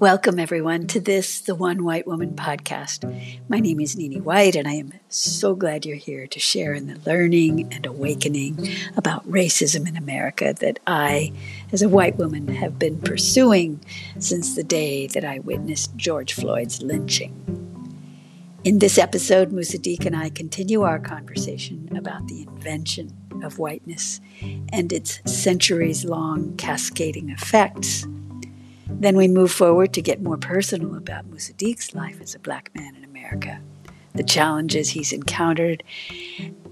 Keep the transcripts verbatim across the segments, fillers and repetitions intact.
Welcome, everyone, to this, the One White Woman podcast. My name is Nene White, and I am so glad you're here to share in the learning and awakening about racism in America that I, as a white woman, have been pursuing since the day that I witnessed George Floyd's lynching. In this episode, Musadiq and I continue our conversation about the invention of whiteness and its centuries-long cascading effects. Then we move forward to get more personal about Musadiq's life as a black man in America, the challenges he's encountered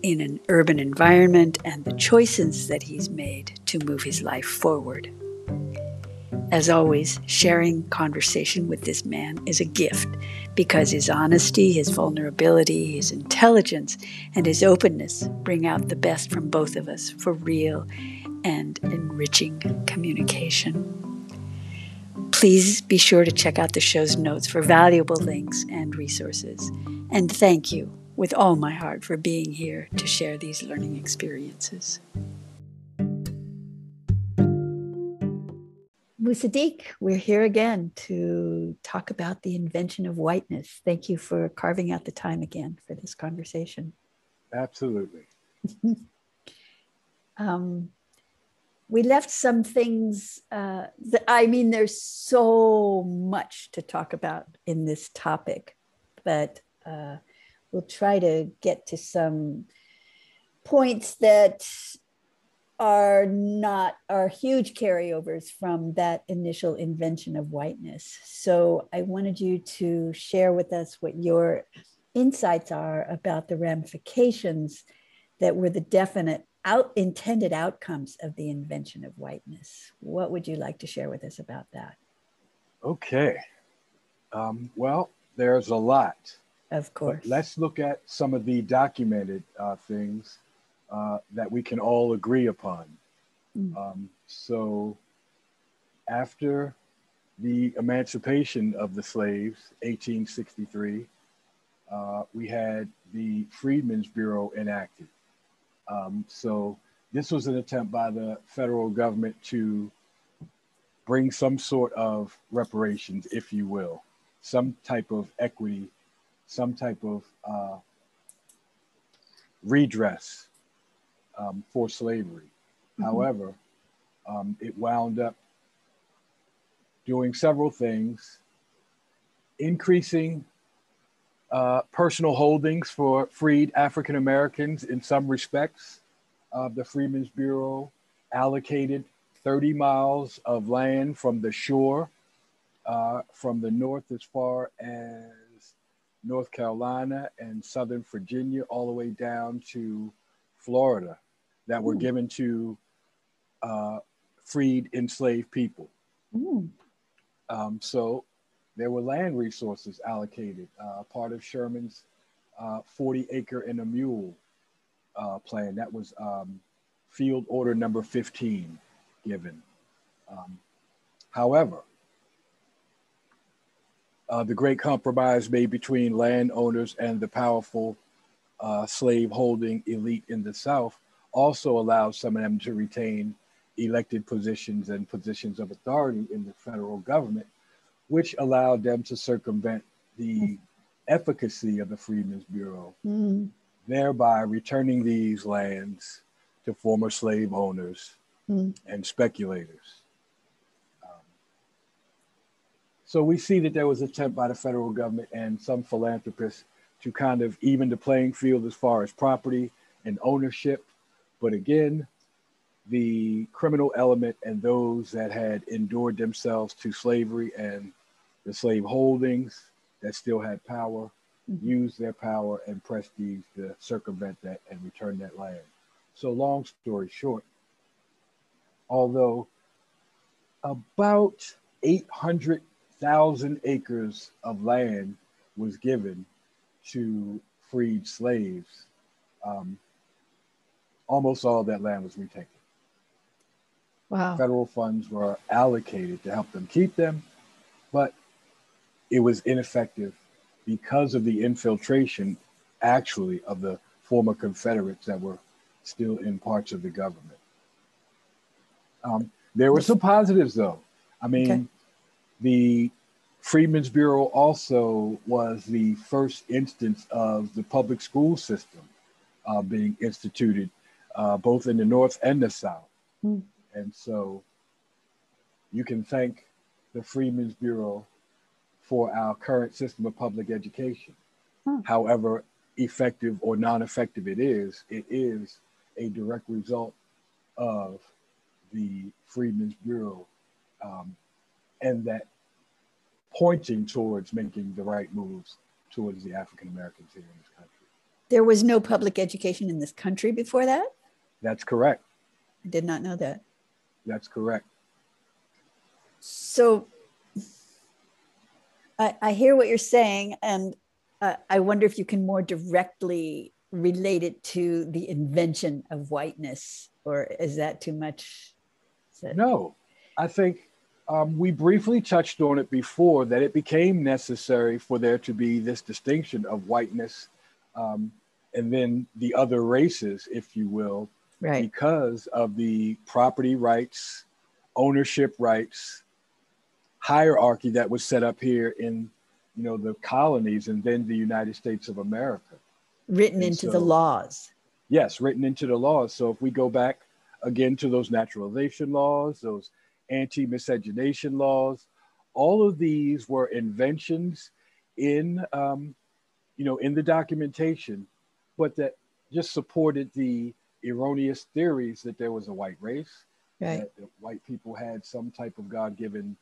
in an urban environment, and the choices that he's made to move his life forward. As always, sharing conversation with this man is a gift because his honesty, his vulnerability, his intelligence, and his openness bring out the best from both of us for real and enriching communication. Please be sure to check out the show's notes for valuable links and resources. And thank you with all my heart for being here to share these learning experiences. Musadiq, we're here again to talk about the invention of whiteness. Thank you for carving out the time again for this conversation. Absolutely. um, We left some things, uh, that, I mean, there's so much to talk about in this topic, but uh, we'll try to get to some points that are not, are huge carryovers from that initial invention of whiteness. So I wanted you to share with us what your insights are about the ramifications that were the definite Out, intended outcomes of the invention of whiteness. What would you like to share with us about that? Okay. Um, well, there's a lot. Of course. But let's look at some of the documented uh, things uh, that we can all agree upon. Mm. Um, so after the emancipation of the slaves, eighteen sixty-three, uh, we had the Freedmen's Bureau enacted. Um, so this was an attempt by the federal government to bring some sort of reparations, if you will, some type of equity, some type of uh, redress um, for slavery. Mm-hmm. However, um, it wound up doing several things, increasing Uh, personal holdings for freed African Americans in some respects. Uh, the Freedmen's Bureau allocated thirty miles of land from the shore, uh, from the north as far as North Carolina and Southern Virginia, all the way down to Florida, that were Ooh. given to uh, freed enslaved people. Ooh. Um, so there were land resources allocated, uh, part of Sherman's uh, forty acre and a mule uh, plan. That was um, field order number fifteen given. Um, however, uh, the great compromise made between landowners and the powerful uh, slave holding elite in the South also allowed some of them to retain elected positions and positions of authority in the federal government, which allowed them to circumvent the efficacy of the Freedmen's Bureau, mm-hmm. thereby returning these lands to former slave owners mm-hmm. and speculators. Um, so we see that there was an attempt by the federal government and some philanthropists to kind of even the playing field as far as property and ownership. But again, the criminal element and those that had endured themselves to slavery and the slave holdings that still had power, mm-hmm. used their power and prestige to circumvent that and return that land. So long story short, although about eight hundred thousand acres of land was given to freed slaves, um, almost all that land was retaken. Wow. Federal funds were allocated to help them keep them, but it was ineffective because of the infiltration, actually, of the former Confederates that were still in parts of the government. Um, there were some positives, though. I mean, okay. the Freedmen's Bureau also was the first instance of the public school system uh, being instituted, uh, both in the North and the South. Mm. And so you can thank the Freedmen's Bureau for our current system of public education. Mm. However effective or non-effective it is, it is a direct result of the Freedmen's Bureau um, and that pointing towards making the right moves towards the African Americans here in this country. There was no public education in this country before that? That's correct. I did not know that. That's correct. So I, I hear what you're saying, and uh, I wonder if you can more directly relate it to the invention of whiteness, or is that too much? That... No, I think Um, we briefly touched on it before, that it became necessary for there to be this distinction of whiteness um, and then the other races, if you will, right, because of the property rights, ownership rights, hierarchy that was set up here in, you know, the colonies and then the United States of America. Written and into so, the laws. Yes, written into the laws. So if we go back again to those naturalization laws, those anti-miscegenation laws, all of these were inventions in, um, you know, in the documentation, but that just supported the erroneous theories that there was a white race, right, that, that white people had some type of God-given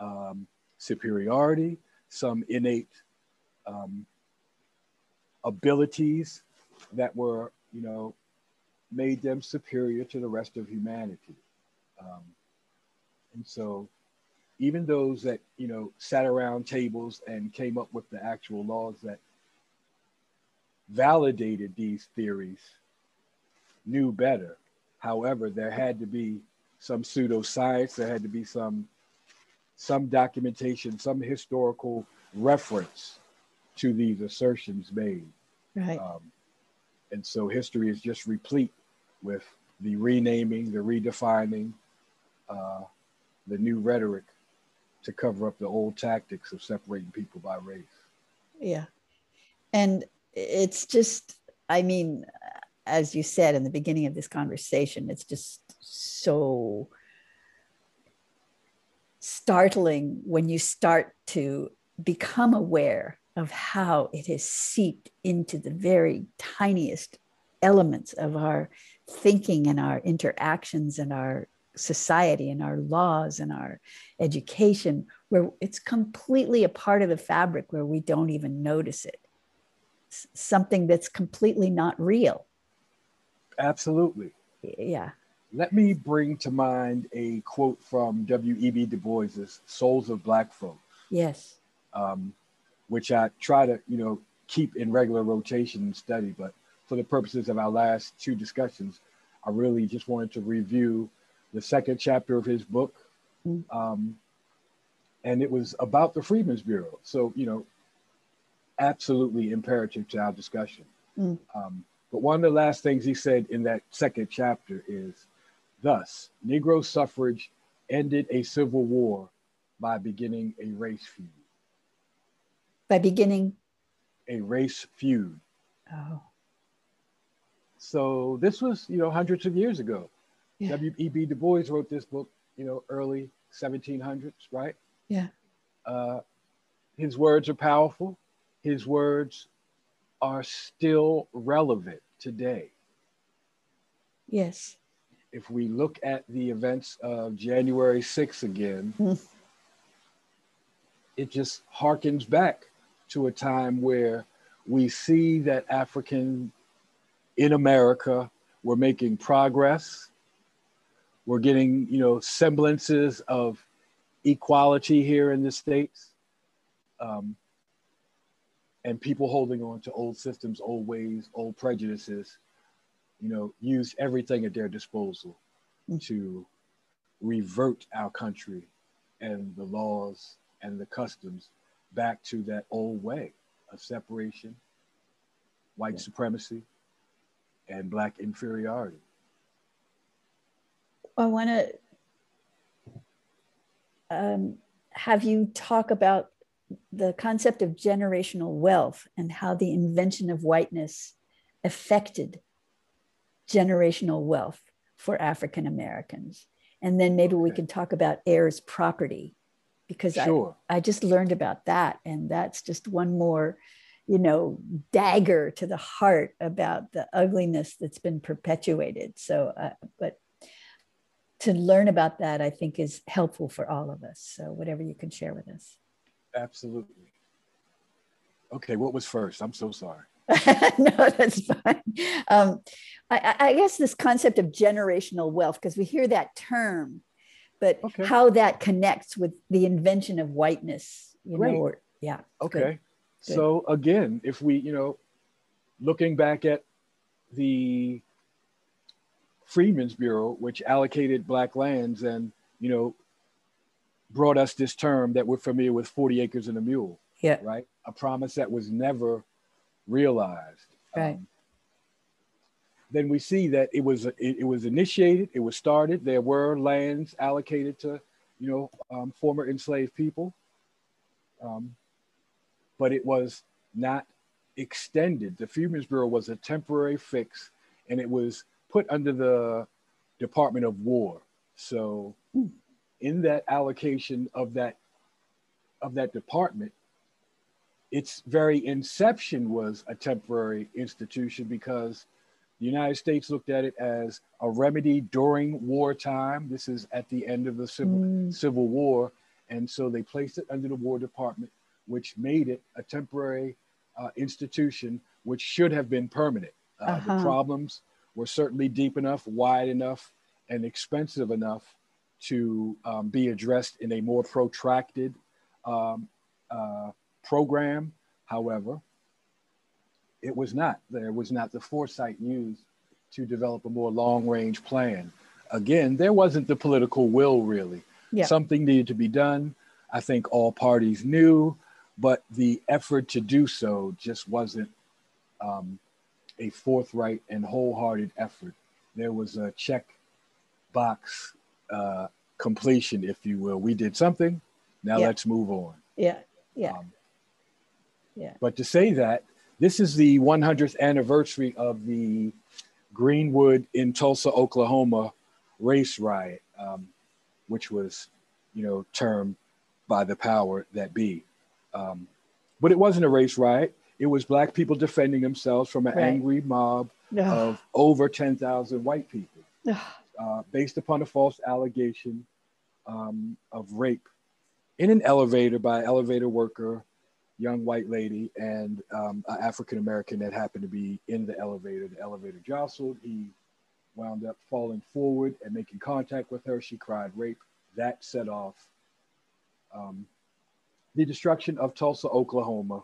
um, superiority, some innate um, abilities that were, you know, made them superior to the rest of humanity. Um, And so even those that, you know, sat around tables and came up with the actual laws that validated these theories knew better. However, there had to be some pseudoscience, there had to be some, some documentation, some historical reference to these assertions made. Right. Um, and so history is just replete with the renaming, the redefining, uh, the new rhetoric to cover up the old tactics of separating people by race. Yeah. And it's just, I mean, as you said in the beginning of this conversation, it's just so startling when you start to become aware of how it has seeped into the very tiniest elements of our thinking and our interactions and our society and our laws and our education, where it's completely a part of the fabric where we don't even notice it. It's something that's completely not real. Absolutely. Yeah. Let me bring to mind a quote from W E B Du Bois's Souls of Black Folk. Yes. Um, which I try to, you know, keep in regular rotation and study, but for the purposes of our last two discussions, I really just wanted to review the second chapter of his book. Um, and it was about the Freedmen's Bureau. So, you know, absolutely imperative to our discussion. Mm. Um, but one of the last things he said in that second chapter is, thus, Negro suffrage ended a civil war by beginning a race feud. By beginning? A race feud. Oh. So this was, you know, hundreds of years ago. Yeah. W E B Du Bois wrote this book, you know, early seventeen hundreds, right? Yeah. Uh, his words are powerful. His words are still relevant today. Yes. If we look at the events of January sixth again, mm. it just harkens back to a time where we see that Africans in America were making progress. We're getting, you know, semblances of equality here in the States, um, and people holding on to old systems, old ways, old prejudices, you know, used everything at their disposal to revert our country and the laws and the customs back to that old way of separation, white supremacy, and Black inferiority. I want to um, have you talk about the concept of generational wealth and how the invention of whiteness affected generational wealth for African Americans. And then maybe okay. we can talk about heirs property, because sure. I, I just learned about that. And that's just one more, you know, dagger to the heart about the ugliness that's been perpetuated. So, uh, but to learn about that, I think is helpful for all of us. So whatever you can share with us. Absolutely. Okay, what was first? I'm so sorry. No, that's fine. Um, I, I guess this concept of generational wealth, because we hear that term, but okay. how that connects with the invention of whiteness, you Great. know, or, yeah. Okay. Good. Good. So again, if we, you know, looking back at the Freedmen's Bureau, which allocated Black lands and, you know, brought us this term that we're familiar with, forty acres and a mule, yeah. right? A promise that was never realized. Right. Um, then we see that it was it, it was initiated, it was started. There were lands allocated to, you know, um, former enslaved people, um, but it was not extended. The Freedmen's Bureau was a temporary fix, and it was put under the Department of War. So Ooh. in that allocation of that of that department, its very inception was a temporary institution, because the United States looked at it as a remedy during wartime. This is at the end of the Civil, mm. Civil War. And so they placed it under the War Department, which made it a temporary uh, institution, which should have been permanent. Uh, uh-huh. The problems were certainly deep enough, wide enough, and expensive enough to um, be addressed in a more protracted um, uh, program. However, it was not. There was not the foresight used to develop a more long-range plan. Again, there wasn't the political will, really. Yeah. Something needed to be done. I think all parties knew, but the effort to do so just wasn't um, a forthright and wholehearted effort. There was a check box uh, completion, if you will. We did something, now yeah. let's move on. Yeah, yeah. Um, Yeah. But to say that, this is the one hundredth anniversary of the Greenwood in Tulsa, Oklahoma race riot, um, which was, you know, termed by the power that be. Um, but it wasn't a race riot. It was Black people defending themselves from an right. angry mob Ugh. of over ten thousand white people uh, based upon a false allegation um, of rape in an elevator by an elevator worker, young white lady, and um, an African-American that happened to be in the elevator. The elevator jostled. He wound up falling forward and making contact with her. She cried rape. That set off um, the destruction of Tulsa, Oklahoma,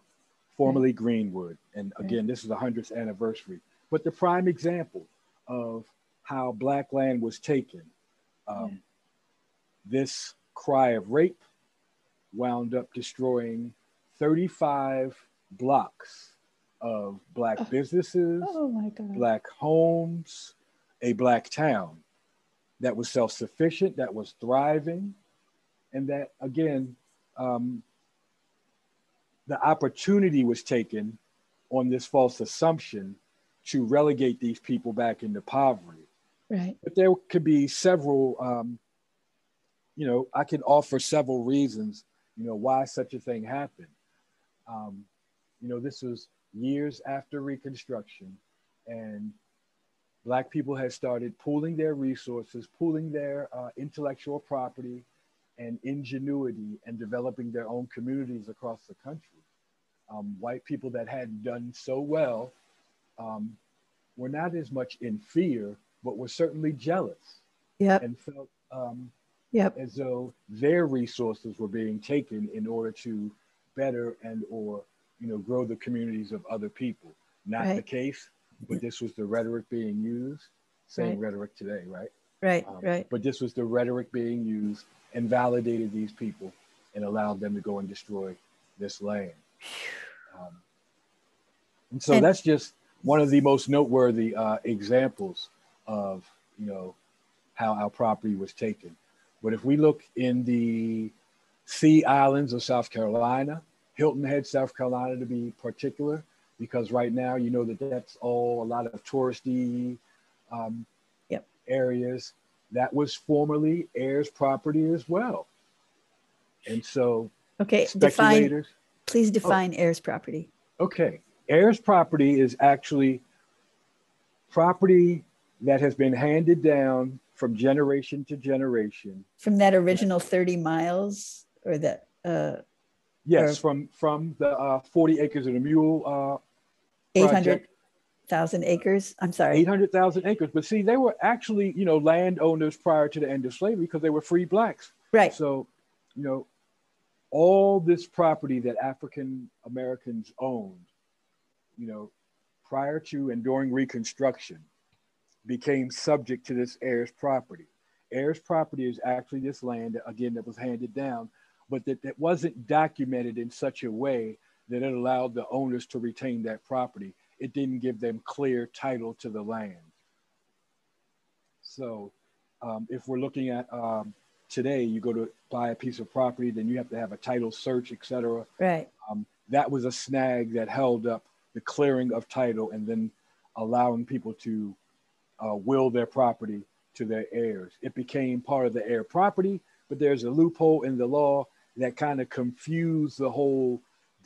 formerly mm-hmm. Greenwood. And again, mm-hmm. this is the one hundredth anniversary. But the prime example of how Black land was taken, um, mm-hmm. this cry of rape wound up destroying thirty-five blocks of Black oh. businesses, oh my God. Black homes, a Black town that was self-sufficient, that was thriving, and that, again, um, the opportunity was taken on this false assumption to relegate these people back into poverty. Right. But there could be several, um, you know, I can offer several reasons, you know, why such a thing happened. Um, you know, this was years after Reconstruction, and Black people had started pooling their resources, pooling their uh, intellectual property and ingenuity, and developing their own communities across the country. Um, white people that had done so well um, were not as much in fear, but were certainly jealous yep. and felt um, yep. as though their resources were being taken in order to better and or, you know, grow the communities of other people. Not right. the case, but this was the rhetoric being used. Same right. rhetoric today, right? Right, um, right. But this was the rhetoric being used and validated these people and allowed them to go and destroy this land. Um, and so and, that's just one of the most noteworthy uh, examples of, you know, how our property was taken. But if we look in the Sea Islands of South Carolina, Hilton Head, South Carolina, to be particular, because right now, you know, that that's all a lot of touristy um, yep. areas. That was formerly Ayers property as well. And so, okay, speculators. Define, please define oh, Ayers property. Okay, Ayers property is actually property that has been handed down from generation to generation. From that original thirty miles or that? Uh, yes, or from, from the uh, forty acres of the mule uh, project. eight hundred thousand acres, I'm sorry. eight hundred thousand acres, but see, they were actually, you know, landowners prior to the end of slavery because they were free blacks. Right. So, you know, all this property that African Americans owned, you know, prior to and during Reconstruction, became subject to this Ayers property. Ayers property is actually this land, again, that was handed down, but that, that wasn't documented in such a way that it allowed the owners to retain that property. It didn't give them clear title to the land. So um, if we're looking at um, today, you go to buy a piece of property, then you have to have a title search, et cetera. Right. Um, that was a snag that held up the clearing of title and then allowing people to Uh, will their property to their heirs. It became part of the heir property, but there's a loophole in the law that kind of confused the whole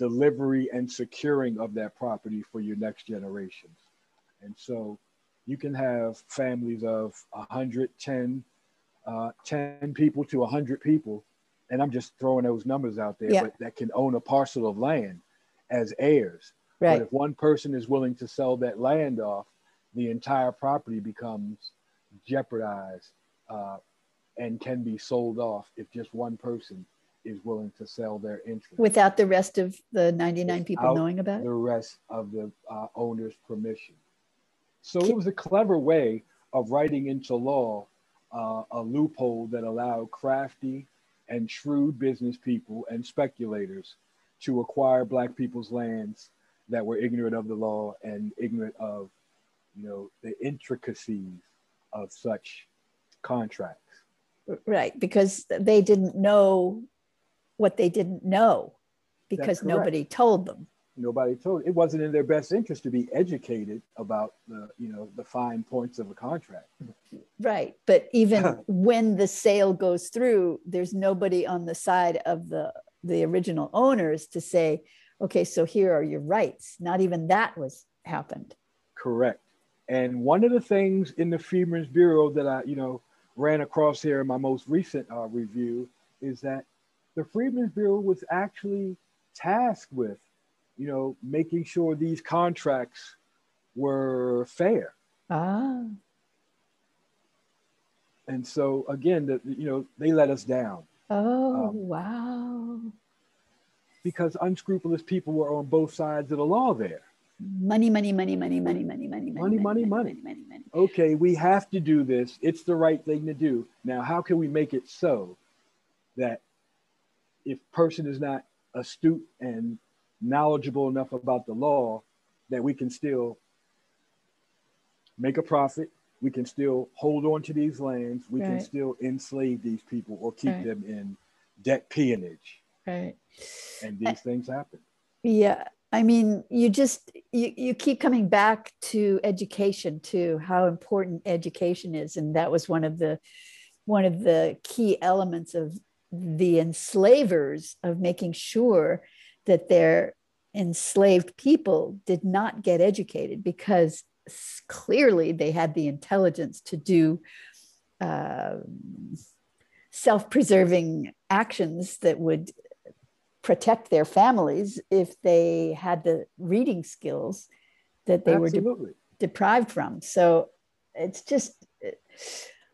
delivery and securing of that property for your next generations. And so you can have families of one hundred ten people to one hundred people, and I'm just throwing those numbers out there, yeah. but that can own a parcel of land as heirs. Right. But if one person is willing to sell that land off, the entire property becomes jeopardized uh, and can be sold off if just one person is willing to sell their interest. Without the rest of the ninety-nine people knowing about it? The rest of the uh, owner's permission. So it was a clever way of writing into law uh, a loophole that allowed crafty and shrewd business people and speculators to acquire Black people's lands that were ignorant of the law and ignorant of you know, the intricacies of such contracts. Right, because they didn't know what they didn't know because nobody told them. Nobody told. It wasn't in their best interest to be educated about the, you know, the fine points of a contract. Right, but even when the sale goes through, there's nobody on the side of the, the original owners to say, okay, so here are your rights. Not even that was happened. Correct. And one of the things in the Freedmen's Bureau that I, you know, ran across here in my most recent uh, review is that the Freedmen's Bureau was actually tasked with, you know, making sure these contracts were fair. Ah. And so again, the, you know, they let us down. Oh, um, wow. Because unscrupulous people were on both sides of the law there. Money, money, money, money, money, money, money, money, money, money, money, money, money. Okay, we have to do this. It's the right thing to do. Now, how can we make it so that if person is not astute and knowledgeable enough about the law, that we can still make a profit, we can still hold on to these lands, we can still enslave these people or keep them in debt peonage. Right. And these things happen. Yeah. I mean, you just, you, you keep coming back to education too, how important education is. And that was one of the, one of the key elements of the enslavers, of making sure that their enslaved people did not get educated, because clearly they had the intelligence to do uh, self-preserving actions that would protect their families if they had the reading skills that they Absolutely. were de deprived from. So it's just,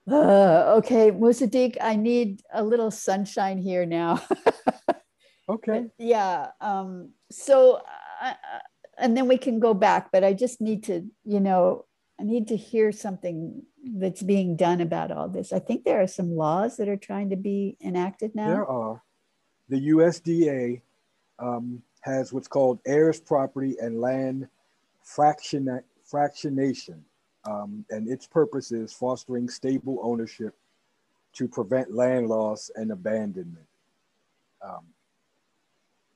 uh, okay, Musadiq, I need a little sunshine here now. Okay. Yeah. Um, so, uh, and then we can go back, but I just need to, you know, I need to hear something that's being done about all this. I think there are some laws that are trying to be enacted now. There are. The U S D A um, has what's called Ayers Property and Land fraction Fractionation, um, and its purpose is fostering stable ownership to prevent land loss and abandonment. Um,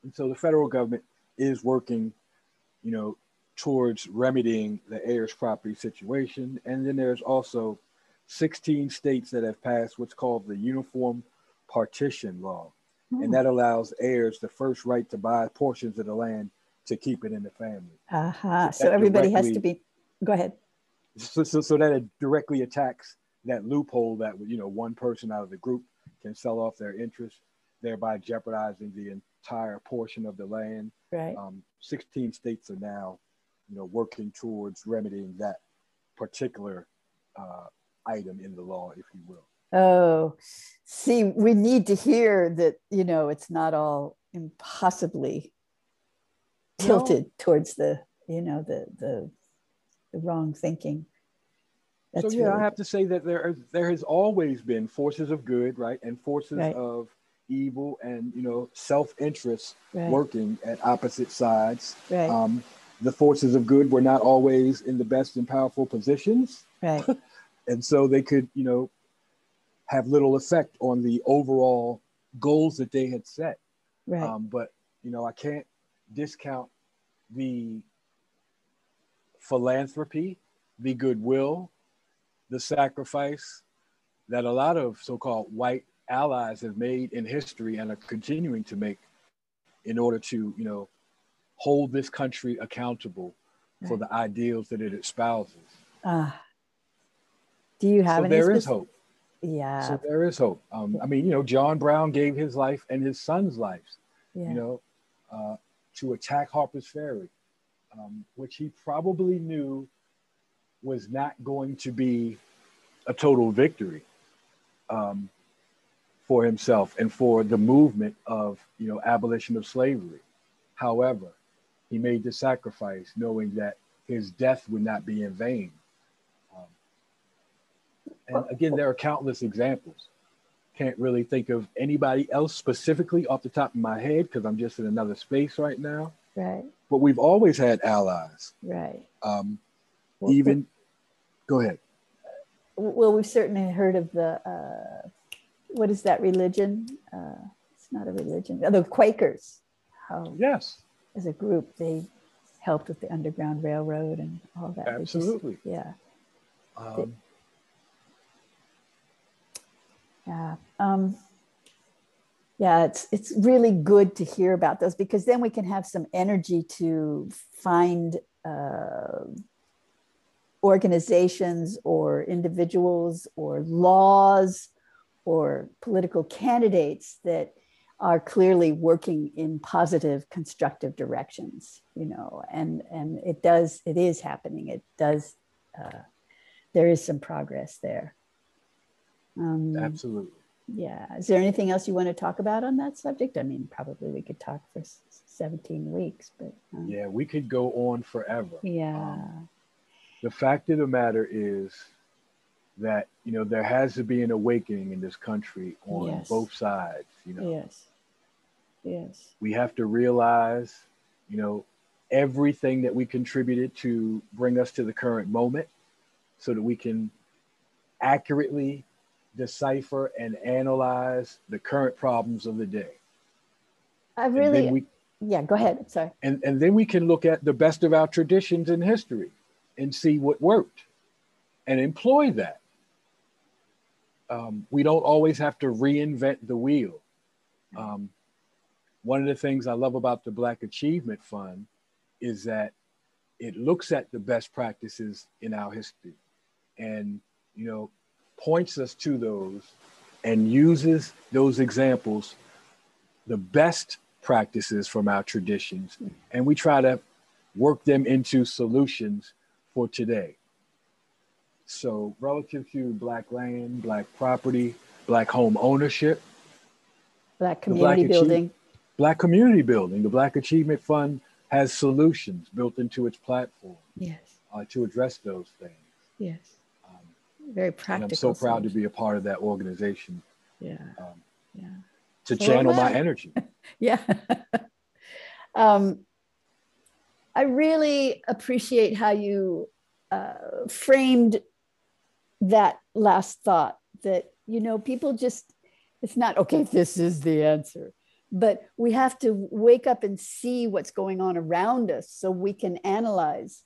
And so the federal government is working, you know, towards remedying the heirs property situation. And then there's also sixteen states that have passed what's called the Uniform Partition Law. Mm. And that allows heirs the first right to buy portions of the land to keep it in the family. Uh-huh. So, so everybody directly, has to be, go ahead. So, so, so that it directly attacks that loophole that, you know, one person out of the group can sell off their interest, thereby jeopardizing the entire portion of the land. Right. Um, sixteen states are now, you know, working towards remedying that particular uh, item in the law, if you will. Oh, see, we need to hear that, you know, it's not all impossibly tilted no. towards the, you know, the the, the wrong thinking. That's so yeah, really I have good. to say that there are, there has always been forces of good, right, and forces right. of evil, and you know, self-interest right. working at opposite sides. Right. Um, the forces of good were not always in the best and powerful positions, right, and so they could, you know, have little effect on the overall goals that they had set. Right. Um, but you know, I can't discount the philanthropy, the goodwill, the sacrifice that a lot of so-called white allies have made in history and are continuing to make in order to, you know, hold this country accountable right. for the ideals that it espouses. Uh, do you have so any? There specific- is hope. Yeah. So there is hope. Um, I mean, you know, John Brown gave his life and his son's lives, yeah. you know, uh, to attack Harper's Ferry, um, which he probably knew was not going to be a total victory um, for himself and for the movement of, you know, abolition of slavery. However, he made the sacrifice knowing that his death would not be in vain. Um, and again, there are countless examples. Can't really think of anybody else specifically off the top of my head because I'm just in another space right now. Right. But we've always had allies. Right. Um, Even, go ahead. Well, we've certainly heard of the, uh, what is that religion? Uh, it's not a religion. The Quakers. How, yes. As a group, they helped with the Underground Railroad and all that. Absolutely. Just, yeah. Um, they, yeah. Um, yeah, it's it's really good to hear about those because then we can have some energy to find uh organizations or individuals or laws or political candidates that are clearly working in positive, constructive directions, you know, and, and it does, it is happening. It does, uh, there is some progress there. Um, Absolutely. Yeah. Is there anything else you want to talk about on that subject? I mean, probably we could talk for seventeen weeks, but. Um, yeah, we could go on forever. Yeah. Um, The fact of the matter is that, you know, there has to be an awakening in this country on yes. both sides, you know. Yes, yes. We have to realize, you know, everything that we contributed to bring us to the current moment so that we can accurately decipher and analyze the current problems of the day. I really, we, yeah, go ahead, I'm sorry. And, and then we can look at the best of our traditions in history and see what worked and employ that. Um, we don't always have to reinvent the wheel. Um, one of the things I love about the Black Achievement Fund is that it looks at the best practices in our history and, you know, points us to those and uses those examples, the best practices from our traditions. And we try to work them into solutions for today. So relative to Black land, Black property, Black home ownership, Black community building, Black community building, the Black Achievement Fund has solutions built into its platform yes. uh, to address those things. Yes, um, very practical. And I'm so proud to be a part of that organization. Yeah, um, yeah. To so channel my energy. yeah. um, I really appreciate how you uh, framed that last thought that, you know, people just, it's not, okay, this is the answer. But we have to wake up and see what's going on around us so we can analyze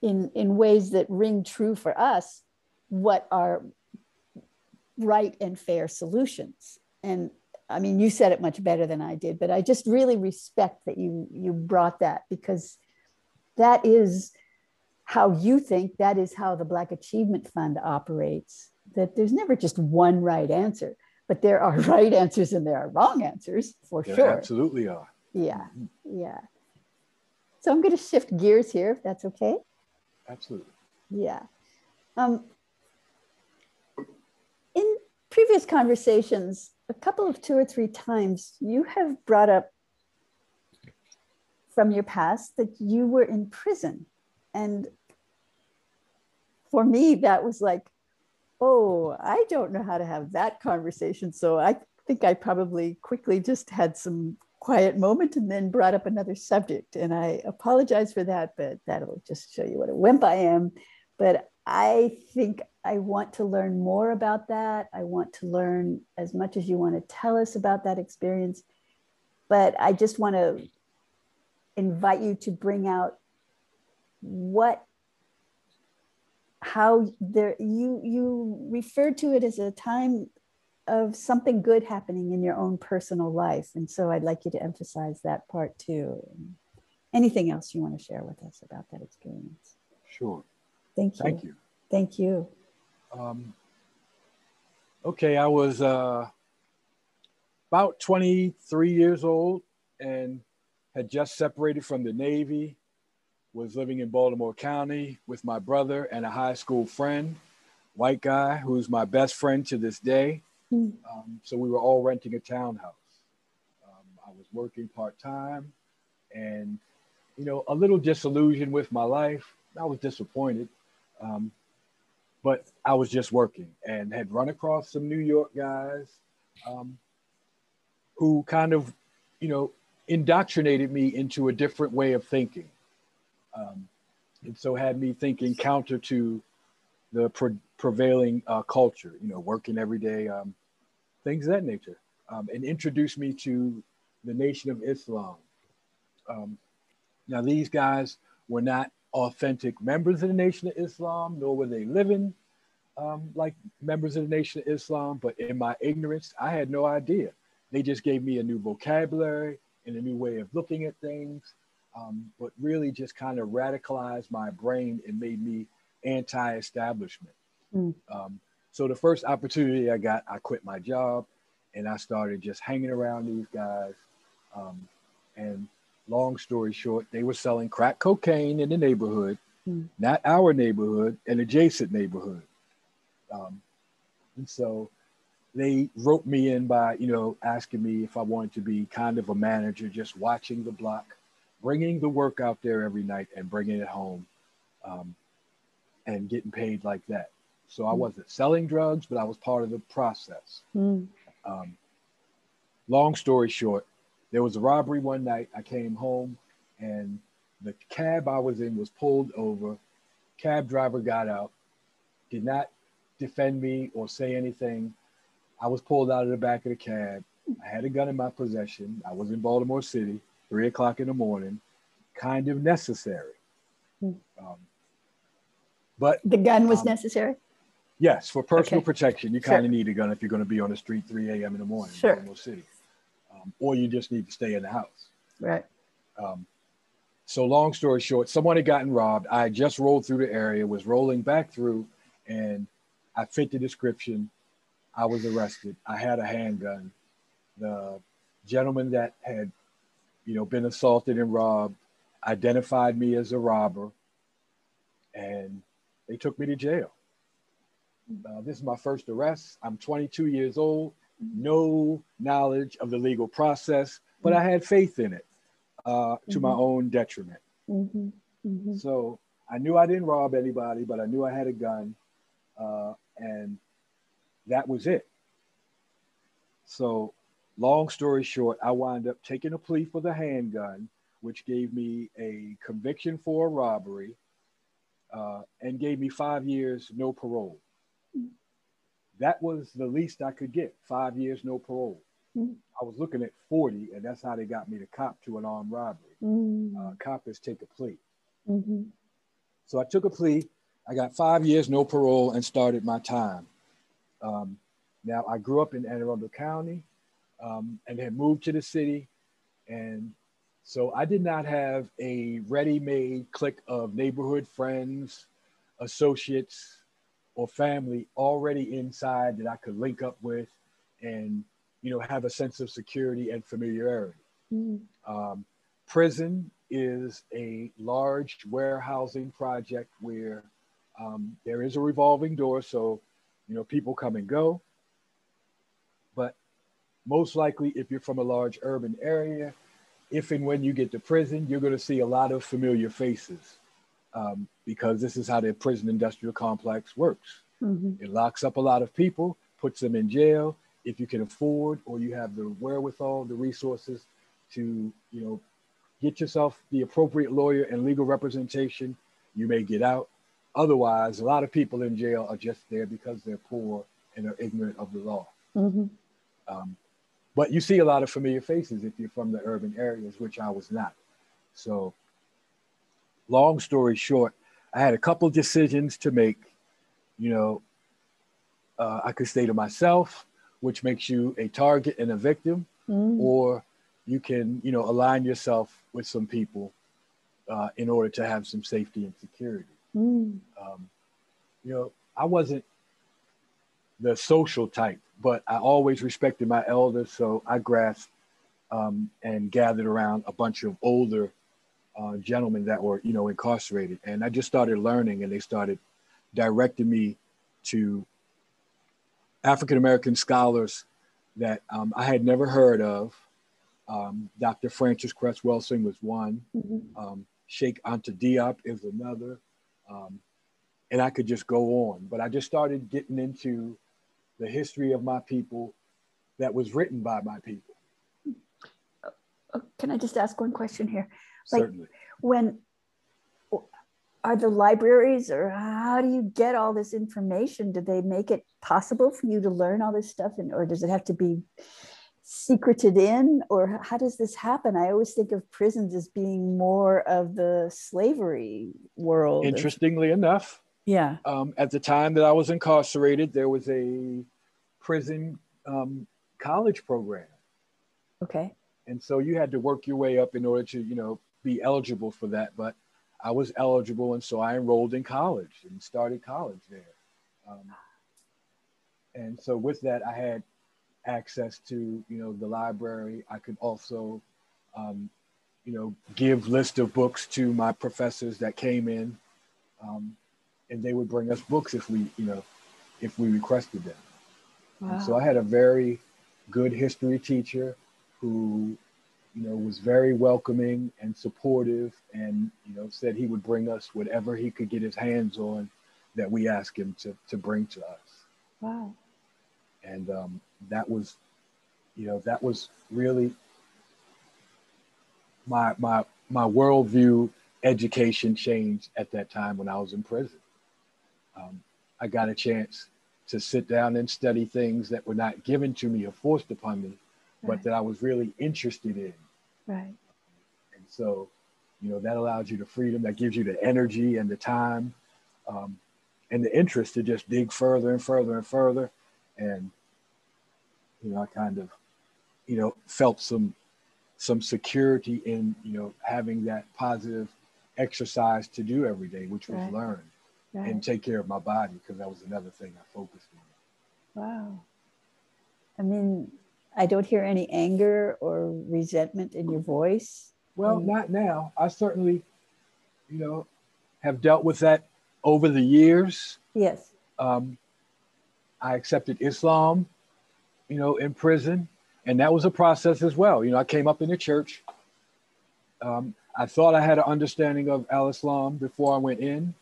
in, in ways that ring true for us what are right and fair solutions. And I mean, you said it much better than I did, but I just really respect that you, you brought that, because that is how you think, that is how the Black Achievement Fund operates, that there's never just one right answer, but there are right answers and there are wrong answers, for there sure. Absolutely are. Yeah, mm-hmm. yeah. So I'm gonna shift gears here, if that's okay. Absolutely. Yeah. Um, in previous conversations, a couple of two or three times, you have brought up from your past that you were in prison. And for me, that was like, oh, I don't know how to have that conversation. So I think I probably quickly just had some quiet moment and then brought up another subject. And I apologize for that, but that'll just show you what a wimp I am. But I think I want to learn more about that. I want to learn as much as you want to tell us about that experience. But I just want to invite you to bring out what, how there, you, you referred to it as a time of something good happening in your own personal life. And so I'd like you to emphasize that part too. Anything else you want to share with us about that experience? Sure. Thank you. Thank you. Thank you. Um, okay, I was uh, about twenty-three years old and had just separated from the Navy, was living in Baltimore County with my brother and a high school friend, white guy, who's my best friend to this day. Um, so we were all renting a townhouse. Um, I was working part-time and, you know, a little disillusioned with my life. I was disappointed, um, but I was just working and had run across some New York guys um, who kind of, you know, indoctrinated me into a different way of thinking. Um, and so had me thinking counter to the pre prevailing uh, culture, you know, working every day, um, things of that nature, um, and introduced me to the Nation of Islam. Um, now, these guys were not authentic members of the Nation of Islam, nor were they living um, like members of the Nation of Islam. But in my ignorance, I had no idea. They just gave me a new vocabulary and a new way of looking at things, um, but really just kind of radicalized my brain and made me anti-establishment. Mm. Um, so the first opportunity I got, I quit my job and I started just hanging around these guys. Um, and long story short, they were selling crack cocaine in the neighborhood, mm. not our neighborhood, an adjacent neighborhood. Um, and so they roped me in by, you know, asking me if I wanted to be kind of a manager, just watching the block, bringing the work out there every night and bringing it home um, and getting paid like that. So I wasn't selling drugs, but I was part of the process. Mm. Um, long story short, there was a robbery one night. I came home and the cab I was in was pulled over. Cab driver got out, did not defend me or say anything. I was pulled out of the back of the cab. I had a gun in my possession. I was in Baltimore City, three o'clock in the morning, kind of necessary. Mm. Um, but the gun was um, necessary? Yes, for personal okay. protection. You sure. kind of need a gun if you're going to be on the street three A M in the morning sure. in Baltimore City. Um, or you just need to stay in the house. Right. Um, so long story short, someone had gotten robbed. I had just rolled through the area, was rolling back through, and I fit the description. I was arrested. I had a handgun. The gentleman that had, you know, been assaulted and robbed identified me as a robber, and they took me to jail. Uh, this is my first arrest. I'm twenty-two years old. No knowledge of the legal process, but I had faith in it uh, to mm-hmm. my own detriment. Mm-hmm. Mm-hmm. So I knew I didn't rob anybody, but I knew I had a gun uh, and that was it. So long story short, I wound up taking a plea for the handgun, which gave me a conviction for a robbery uh, and gave me five years, no parole. That was the least I could get, five years, no parole. Mm-hmm. I was looking at forty, and that's how they got me to cop to an armed robbery. Mm-hmm. Uh, coppers take a plea. Mm-hmm. So I took a plea. I got five years, no parole, and started my time. Um, now, I grew up in Anne Arundel County um, and had moved to the city. And so I did not have a ready-made clique of neighborhood friends, associates, or family already inside that I could link up with and, you know, have a sense of security and familiarity. Mm. Um, prison is a large warehousing project where um, there is a revolving door. So, you know, people come and go. But most likely, if you're from a large urban area, if and when you get to prison, you're going to see a lot of familiar faces um, because this is how the prison industrial complex works. Mm-hmm. It locks up a lot of people, puts them in jail. If you can afford or you have the wherewithal, the resources to, you know, get yourself the appropriate lawyer and legal representation, you may get out. Otherwise, a lot of people in jail are just there because they're poor and are ignorant of the law. Mm-hmm. Um, but you see a lot of familiar faces if you're from the urban areas, which I was not. So long story short, I had a couple decisions to make. You know, uh, I could stay to myself, which makes you a target and a victim, mm-hmm. or you can, you know, align yourself with some people uh, in order to have some safety and security. Mm. Um, you know, I wasn't the social type, but I always respected my elders. So I grasped um, and gathered around a bunch of older uh, gentlemen that were, you know, incarcerated. And I just started learning, and they started directing me to African-American scholars that um, I had never heard of. Um, Doctor Francis Cress Welsing was one. Mm-hmm. um, Sheikh Anta Diop is another. Um, and I could just go on, but I just started getting into the history of my people that was written by my people. Can I just ask one question here? Like, certainly. When are the libraries, or how do you get all this information? Do they make it possible for you to learn all this stuff, and or does it have to be secreted in, or how does this happen? I always think of prisons as being more of the slavery world. Interestingly enough, yeah. Um, at the time that I was incarcerated, there was a prison um, college program. Okay. And so you had to work your way up in order to, you know, be eligible for that. But I was eligible, and so I enrolled in college and started college there. Um, and so with that, I had access to, you know, the library. I could also, um, you know, give list of books to my professors that came in, um, and they would bring us books if we, you know, if we requested them. Wow. And so I had a very good history teacher who, you know, was very welcoming and supportive, and, you know, said he would bring us whatever he could get his hands on that we asked him to, to bring to us. Wow. And um, that was, you know, that was really my my my worldview. Education changed at that time when I was in prison. Um, I got a chance to sit down and study things that were not given to me or forced upon me, right. but that I was really interested in. Right. And so, you know, that allows you the freedom, that gives you the energy and the time um, and the interest to just dig further and further and further. And, you know, I kind of, you know, felt some some security in, you know, having that positive exercise to do every day, which was right. learn right. and take care of my body, because that was another thing I focused on. Wow. I mean, I don't hear any anger or resentment in your voice. Well, um, not now. I certainly, you know, have dealt with that over the years. Yes. Um, I accepted Islam, you know, in prison. And that was a process as well. You know, I came up in the church. Um, I thought I had an understanding of Al-Islam before I went in.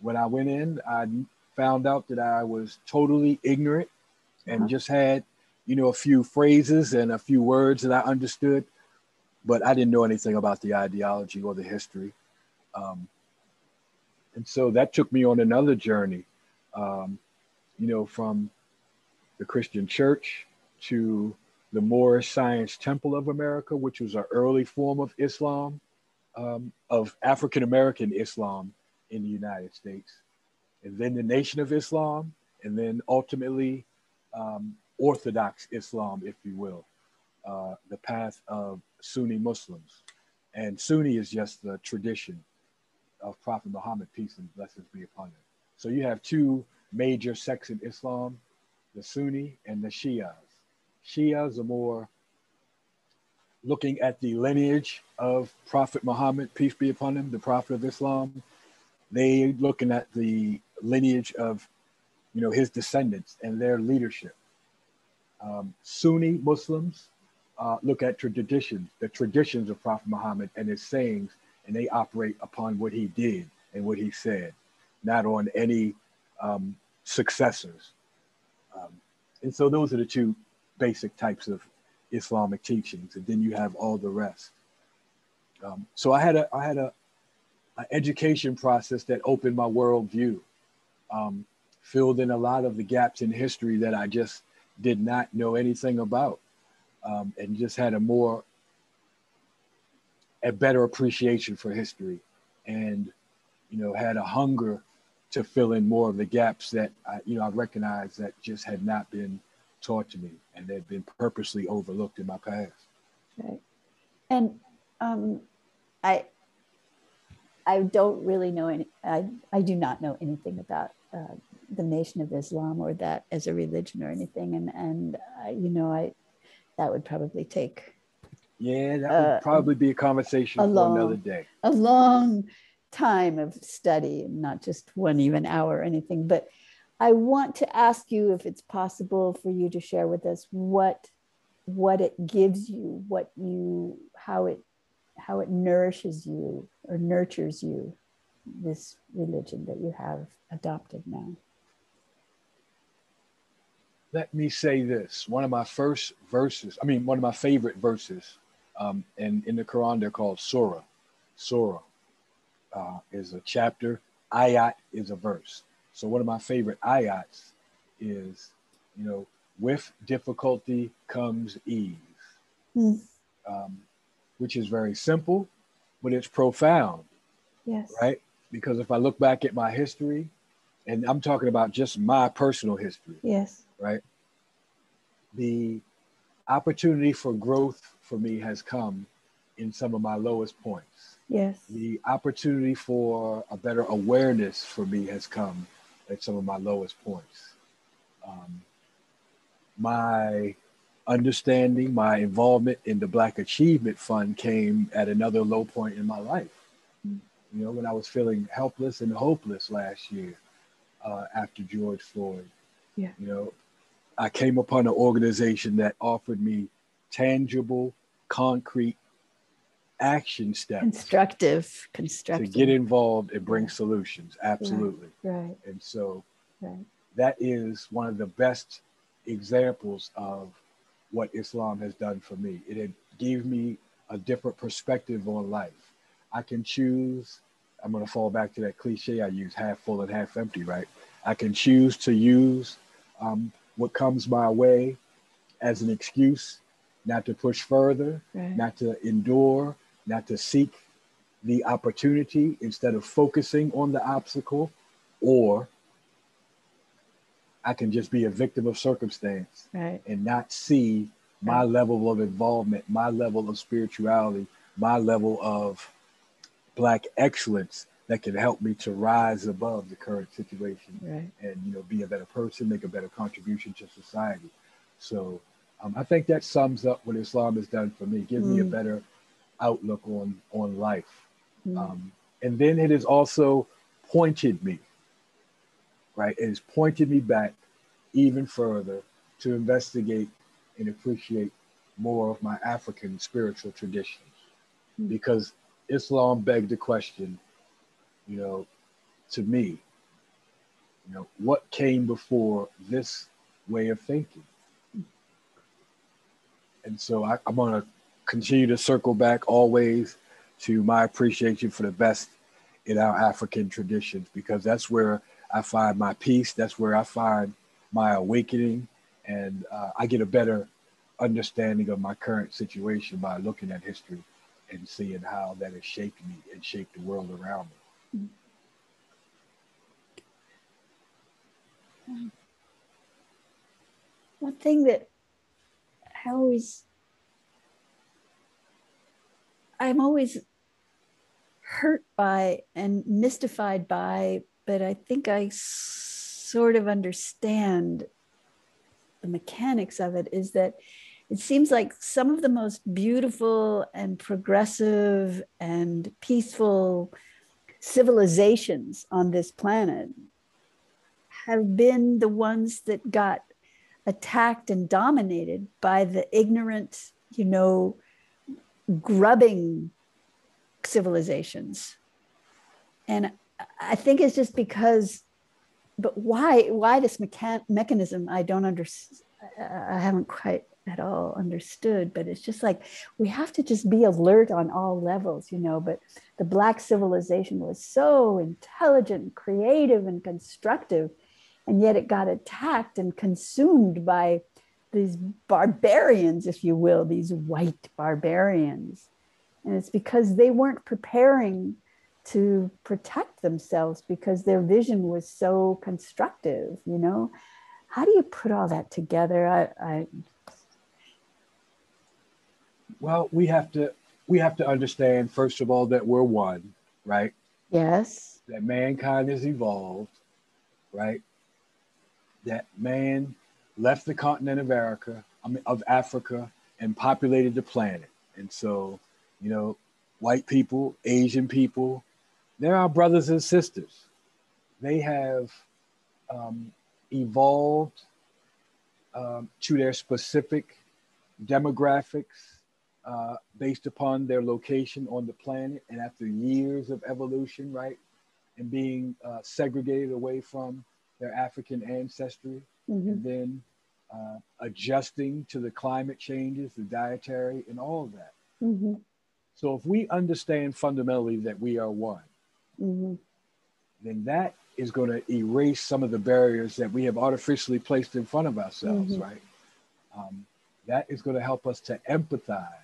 When I went in, I found out that I was totally ignorant and uh-huh. just had, you know, a few phrases and a few words that I understood, but I didn't know anything about the ideology or the history. Um, and so that took me on another journey. Um, you know, from the Christian church to the Moorish Science Temple of America, which was an early form of Islam, um, of African-American Islam in the United States, and then the Nation of Islam, and then ultimately um, Orthodox Islam, if you will, uh, the path of Sunni Muslims. And Sunni is just the tradition of Prophet Muhammad, peace and blessings be upon him. So you have two major sects in Islam, the Sunni and the Shias. Shias are more looking at the lineage of Prophet Muhammad, peace be upon him, the Prophet of Islam. They looking at the lineage of, you know, his descendants and their leadership. Um, Sunni Muslims uh, look at traditions, the traditions of Prophet Muhammad and his sayings, and they operate upon what he did and what he said, not on any um, successors. Um, and so those are the two basic types of Islamic teachings, and then you have all the rest. Um, so I had a I had a, a education process that opened my worldview, um, filled in a lot of the gaps in history that I just did not know anything about, um, and just had a more a better appreciation for history, and you know had a hunger to fill in more of the gaps that I you know I recognized that just had not been taught to me, and they've been purposely overlooked in my past. Right, and um, I, I don't really know any. I I do not know anything about uh, the Nation of Islam or that as a religion or anything, and and uh, you know I, that would probably take. Yeah, that would uh, probably be a conversation a long, for another day. A long time of study, and not just one even hour or anything, but. I want to ask you if it's possible for you to share with us what what it gives you, what you how it how it nourishes you or nurtures you, this religion that you have adopted now. Let me say this. One of my first verses, I mean, one of my favorite verses, um, and in the Quran they're called surah. Surah uh, is a chapter. Ayat is a verse. So one of my favorite ayats is, you know, with difficulty comes ease, mm. um, which is very simple, but it's profound. Yes. Right? Because if I look back at my history, and I'm talking about just my personal history. Yes. Right? The opportunity for growth for me has come in some of my lowest points. Yes. The opportunity for a better awareness for me has come at some of my lowest points. Um, my understanding, my involvement in the Black Achievement Fund came at another low point in my life. You know, when I was feeling helpless and hopeless last year uh, after George Floyd, yeah. you know, I came upon an organization that offered me tangible, concrete action steps. Constructive, constructive. To get involved and bring solutions, absolutely. Right. right. And so right. that is one of the best examples of what Islam has done for me. It gave me a different perspective on life. I can choose, I'm gonna fall back to that cliche I use, half full and half empty, right? I can choose to use um, what comes my way as an excuse not to push further, right. not to endure, not to seek the opportunity instead of focusing on the obstacle, or I can just be a victim of circumstance right. and not see my right. level of involvement, my level of spirituality, my level of Black excellence that can help me to rise above the current situation right. and you know be a better person, make a better contribution to society. So um, I think that sums up what Islam has done for me, give mm. me a better outlook on, on life. Mm. Um, and then it has also pointed me, right? It has pointed me back even further to investigate and appreciate more of my African spiritual traditions. Mm. Because Islam begged the question, you know, to me, you know, what came before this way of thinking? And so I, I'm gonna continue to circle back always to my appreciation for the best in our African traditions, because that's where I find my peace. That's where I find my awakening, and uh, I get a better understanding of my current situation by looking at history and seeing how that has shaped me and shaped the world around me. One thing that I always, I'm always hurt by and mystified by, but I think I sort of understand the mechanics of it, is that it seems like some of the most beautiful and progressive and peaceful civilizations on this planet have been the ones that got attacked and dominated by the ignorant, you know, grubbing civilizations. And I think it's just because, but why, why this mechan mechanism, I don't understand, I haven't quite at all understood, but it's just like, we have to just be alert on all levels, you know, but the Black civilization was so intelligent, creative, and constructive, and yet it got attacked and consumed by these barbarians, if you will, these white barbarians. And it's because they weren't preparing to protect themselves because their vision was so constructive, you know? How do you put all that together? I, I... Well, we have to, we have to understand, first of all, that we're one, right? Yes. That mankind has evolved, right? That man left the continent of Africa, I mean, of Africa, and populated the planet. And so, you know, white people, Asian people, they're our brothers and sisters. They have um, evolved um, to their specific demographics uh, based upon their location on the planet. And after years of evolution, right, and being uh, segregated away from their African ancestry, mm-hmm. and then uh, adjusting to the climate changes, the dietary, and all of that. Mm-hmm. So if we understand fundamentally that we are one, mm-hmm. then that is going to erase some of the barriers that we have artificially placed in front of ourselves, mm-hmm. right? Um, that is going to help us to empathize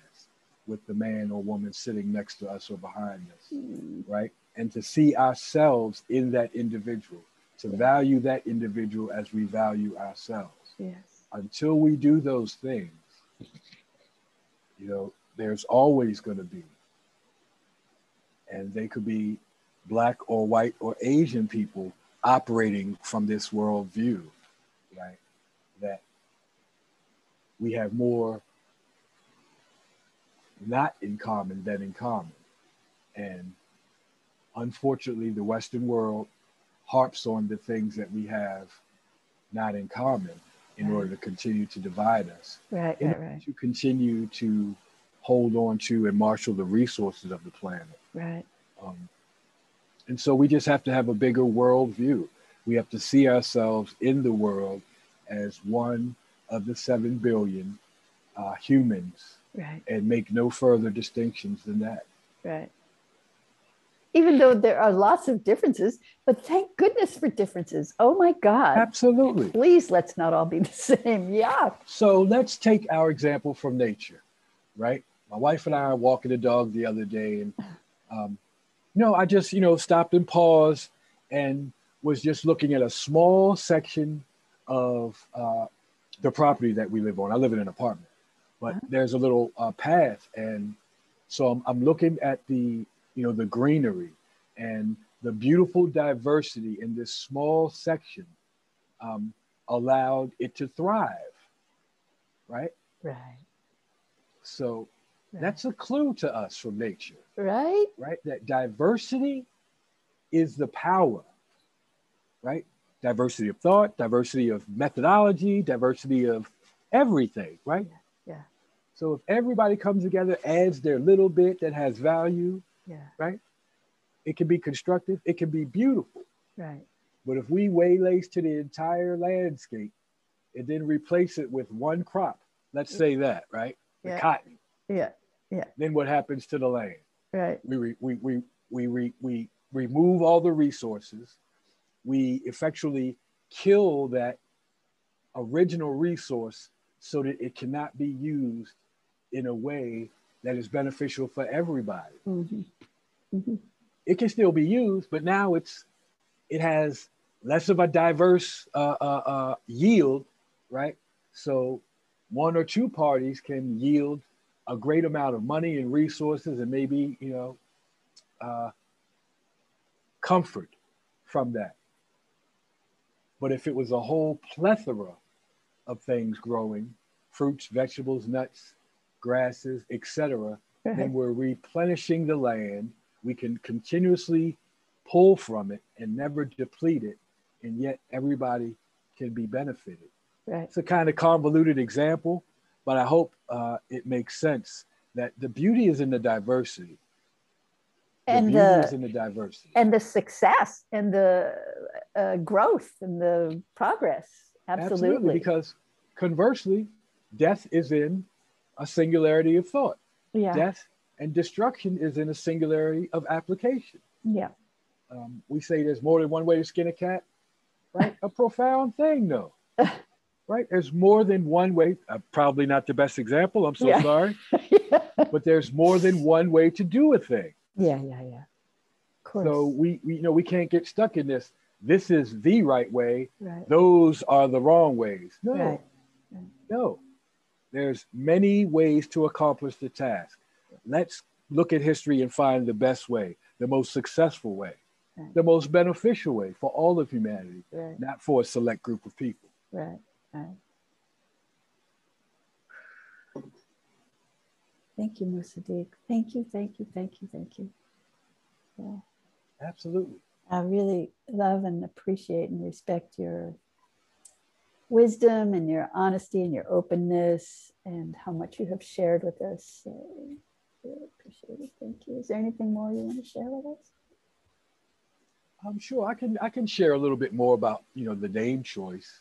with the man or woman sitting next to us or behind us, mm-hmm. right? And to see ourselves in that individual. To value that individual as we value ourselves. Yes. Until we do those things, you know, there's always going to be, and they could be Black or white or Asian people operating from this worldview, right? That we have more not in common than in common. And unfortunately, the Western world harps on the things that we have not in common in right. order to continue to divide us. Right, in right, order right. to continue to hold on to and marshal the resources of the planet. Right. Um, and so we just have to have a bigger world view. We have to see ourselves in the world as one of the seven billion uh, humans right. and make no further distinctions than that. Right. Even though there are lots of differences, but thank goodness for differences. Oh my God. Absolutely. Please, let's not all be the same. Yeah. So let's take our example from nature, right? My wife and I are walking the dog the other day, and um, you know, I just, you know, stopped and paused and was just looking at a small section of uh, the property that we live on. I live in an apartment, but huh? there's a little uh, path. And so I'm, I'm looking at the, you know, the greenery and the beautiful diversity in this small section um, allowed it to thrive, right? Right. So right. that's a clue to us from nature. Right. Right, that diversity is the power, right? Diversity of thought, diversity of methodology, diversity of everything, right? Yeah. yeah. So if everybody comes together, adds their little bit that has value, yeah. right? It can be constructive, it can be beautiful. Right. But if we waylace to the entire landscape and then replace it with one crop, let's say that, right? The yeah. cotton. Yeah, yeah. Then what happens to the land? Right. We, re, we, we, we, we, we remove all the resources. We effectually kill that original resource so that it cannot be used in a way that is beneficial for everybody. Mm-hmm. Mm-hmm. It can still be used, but now it's it has less of a diverse uh, uh, uh, yield, right? So one or two parties can yield a great amount of money and resources, and maybe you know uh, comfort from that. But if it was a whole plethora of things growing, fruits, vegetables, nuts, grasses, et cetera, then we're replenishing the land. We can continuously pull from it and never deplete it, and yet everybody can be benefited. Right. It's a kind of convoluted example, but I hope uh, it makes sense that the beauty is in the diversity. And the beauty the, is in the diversity. And the success and the uh, growth and the progress. Absolutely. Absolutely. Because conversely, death is in a singularity of thought. Yeah. Death and destruction is in a singularity of application. Yeah. Um, we say there's more than one way to skin a cat, right? A profound thing, though, right? There's more than one way, uh, probably not the best example, I'm so yeah. sorry, yeah. but there's more than one way to do a thing. Yeah, yeah, yeah. Of course. So we, we, you know, we can't get stuck in this. This is the right way. Right. Those are the wrong ways. No, right. Right. no. There's many ways to accomplish the task. Let's look at history and find the best way, the most successful way, right. the most beneficial way for all of humanity, right. not for a select group of people. Right, right. Thank you, Musadiq. Thank you, thank you, thank you, thank you. Yeah. Absolutely. I really love and appreciate and respect your wisdom and your honesty and your openness and how much you have shared with us. So, really appreciate it. Thank you. Is there anything more you want to share with us? I'm sure I can. I can share a little bit more about you know the name choice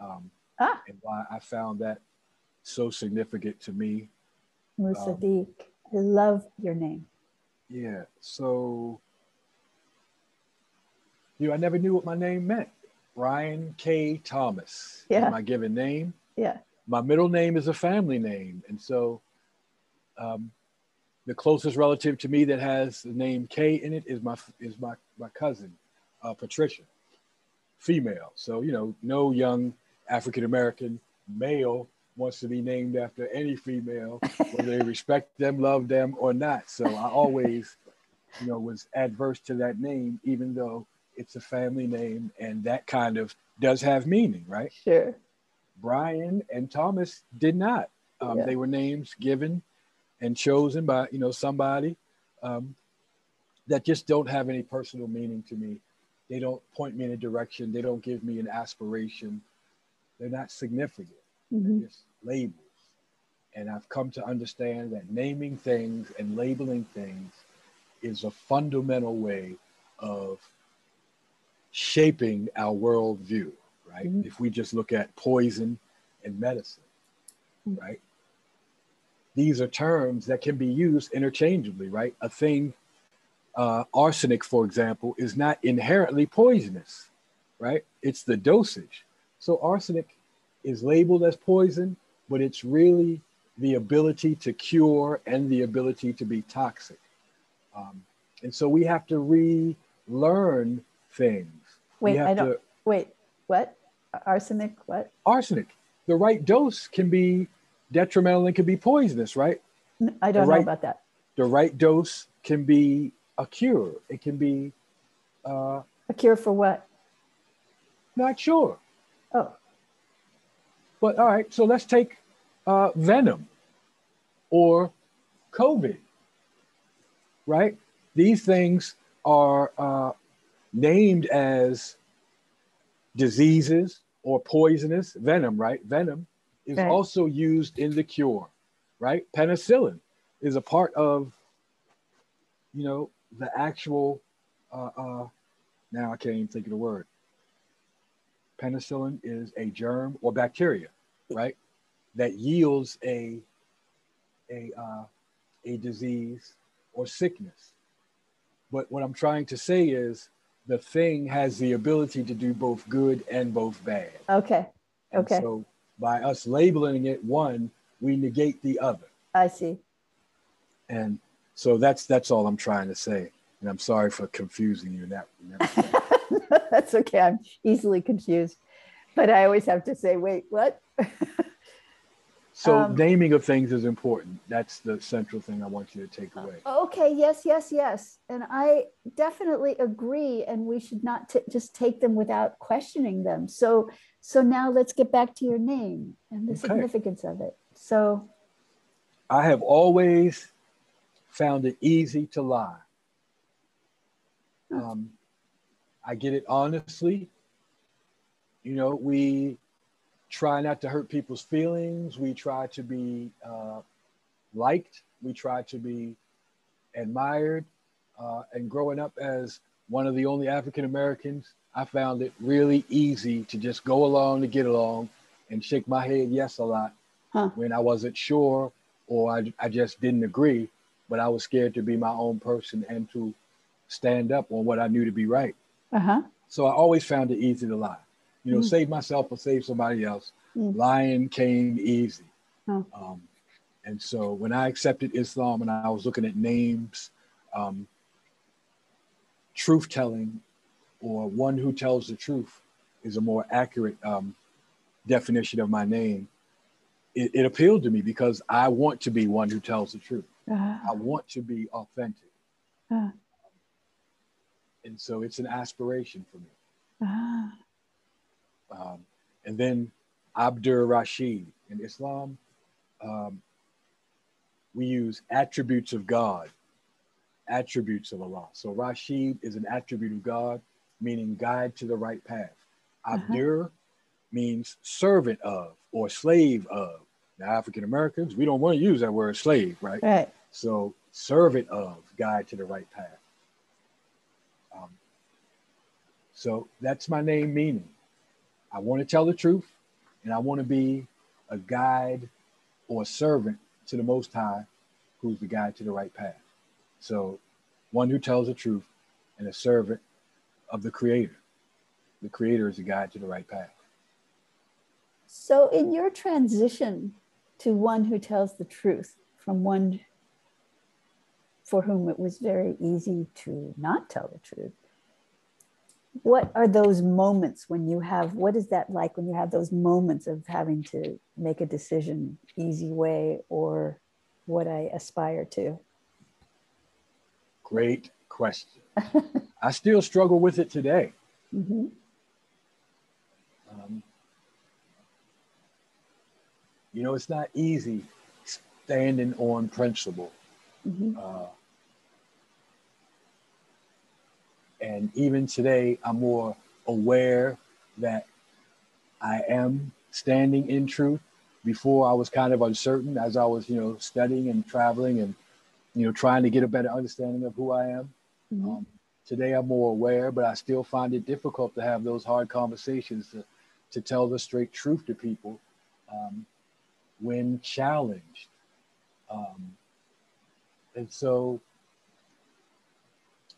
um, ah. and why I found that so significant to me. Musadiq, um, I love your name. Yeah. So you know, I never knew what my name meant. Brian K. Thomas yeah. is my given name. Yeah. My middle name is a family name. And so um, the closest relative to me that has the name K in it is my is my, my cousin, uh, Patricia, female. So, you know, no young African-American male wants to be named after any female, whether they respect them, love them, or not. So I always, you know, was adverse to that name, even though it's a family name, and that kind of does have meaning, right? Sure. Brian and Thomas did not. Um, yeah. They were names given and chosen by, you know, somebody um, that just don't have any personal meaning to me. They don't point me in a direction. They don't give me an aspiration. They're not significant. Mm-hmm. They're just labels. And I've come to understand that naming things and labeling things is a fundamental way of shaping our worldview, right? Mm-hmm. If we just look at poison and medicine, mm-hmm. right? These are terms that can be used interchangeably, right? A thing, uh, arsenic, for example, is not inherently poisonous, right? It's the dosage. So arsenic is labeled as poison, but it's really the ability to cure and the ability to be toxic. Um, and so we have to relearn things. Wait, I don't, to, wait, what? Arsenic, what? Arsenic. The right dose can be detrimental and can be poisonous, right? I don't right, know about that. The right dose can be a cure. It can be... Uh, a cure for what? Not sure. Oh. But all right, so let's take uh, venom or COVID, right? These things are... Uh, named as diseases or poisonous venom, right? Venom is right. also used in the cure, right? Penicillin is a part of, you know, the actual, uh, uh, now I can't even think of the word. Penicillin is a germ or bacteria, right? That yields a, a, uh, a disease or sickness. But what I'm trying to say is, the thing has the ability to do both good and both bad. Okay, okay. And so by us labeling it one, we negate the other. I see. And so that's that's all I'm trying to say. And I'm sorry for confusing you in that. In that no, that's okay. I'm easily confused. But I always have to say, wait, what? So um, naming of things is important. That's the central thing I want you to take away. Okay, yes, yes, yes. And I definitely agree. And we should not t just take them without questioning them. So, so now let's get back to your name and the okay. significance of it. So I have always found it easy to lie. Huh. Um, I get it honestly. You know, we try not to hurt people's feelings. We try to be uh, liked. We try to be admired. Uh, and growing up as one of the only African Americans, I found it really easy to just go along to get along and shake my head yes a lot huh. when I wasn't sure or I, I just didn't agree, but I was scared to be my own person and to stand up on what I knew to be right. Uh-huh. So I always found it easy to lie. You know, mm. save myself or save somebody else. Mm. Lying came easy. Oh. Um, and so when I accepted Islam and I was looking at names, um, truth telling or one who tells the truth is a more accurate um, definition of my name. It, it appealed to me because I want to be one who tells the truth. Uh-huh. I want to be authentic. Uh-huh. And so it's an aspiration for me. Uh-huh. Um, and then Abdur Rashid in Islam, um, we use attributes of God, attributes of Allah. So Rashid is an attribute of God, meaning guide to the right path. Abdur uh-huh. means servant of or slave of. Now, African Americans, we don't want to use that word slave, right? Right. So servant of, guide to the right path. Um, so that's my name meaning. I want to tell the truth, and I want to be a guide or a servant to the Most High, who's the guide to the right path. So one who tells the truth and a servant of the Creator. The Creator is the guide to the right path. So in your transition to one who tells the truth from one for whom it was very easy to not tell the truth, what are those moments when you have, what is that like when you have those moments of having to make a decision, easy way or what I aspire to? Great question. I still struggle with it today. Mm-hmm. um, you know, it's not easy standing on principle. Mm-hmm. uh, And even today, I'm more aware that I am standing in truth. Before I was kind of uncertain as I was, you know, studying and traveling and, you know, trying to get a better understanding of who I am. Mm-hmm. Um, today, I'm more aware, but I still find it difficult to have those hard conversations to, to tell the straight truth to people um, when challenged. Um, and so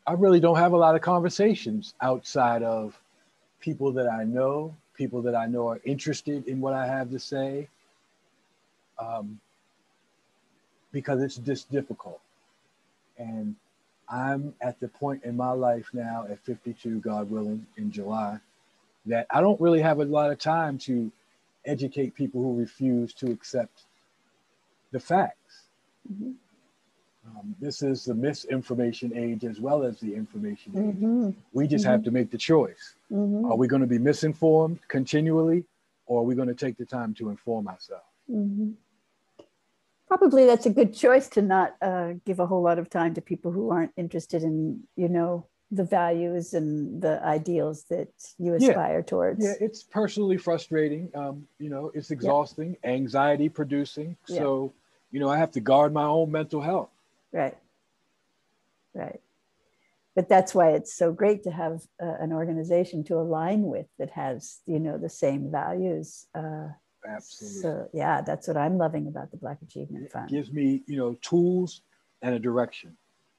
I really don't have a lot of conversations outside of people that I know, people that I know are interested in what I have to say, um, because it's just difficult. And I'm at the point in my life now at fifty-two, God willing, in July, that I don't really have a lot of time to educate people who refuse to accept the facts. Mm-hmm. Um, this is the misinformation age as well as the information age. Mm-hmm. We just mm-hmm. have to make the choice. Mm-hmm. Are we going to be misinformed continually, or are we going to take the time to inform ourselves? Mm-hmm. Probably that's a good choice to not uh, give a whole lot of time to people who aren't interested in, you know, the values and the ideals that you aspire yeah. towards. Yeah, it's personally frustrating. Um, you know, it's exhausting, yeah. anxiety producing. Yeah. So, you know, I have to guard my own mental health. Right, right. But that's why it's so great to have uh, an organization to align with that has, you know, the same values. Uh, Absolutely. So, yeah, that's what I'm loving about the Black Achievement Fund. It gives me, you know, tools and a direction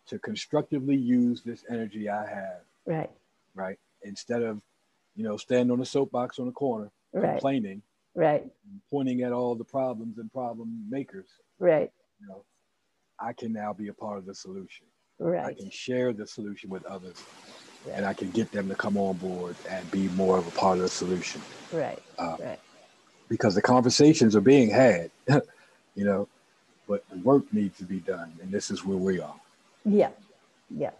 to constructively use this energy I have. Right. Right. Instead of, you know, standing on a soapbox on the corner, right. complaining. Right. Pointing at all the problems and problem makers. Right. You know, I can now be a part of the solution. Right. I can share the solution with others. Right. And I can get them to come on board and be more of a part of the solution. Right. Uh, right. Because the conversations are being had, you know, but the work needs to be done. And this is where we are. Yeah. Yeah.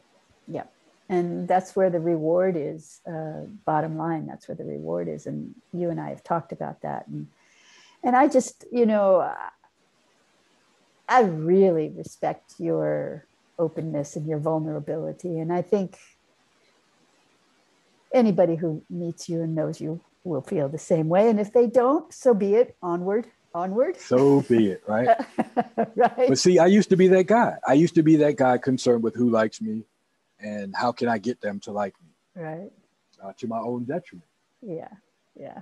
Yeah. And that's where the reward is, uh, bottom line, that's where the reward is. And you and I have talked about that. And, and I just, you know, I really respect your openness and your vulnerability. And I think anybody who meets you and knows you will feel the same way. And if they don't, so be it, onward. Onward. So be it, right? Right. But see, I used to be that guy. I used to be that guy concerned with who likes me and how can I get them to like me. Right. Uh, to my own detriment. Yeah, yeah.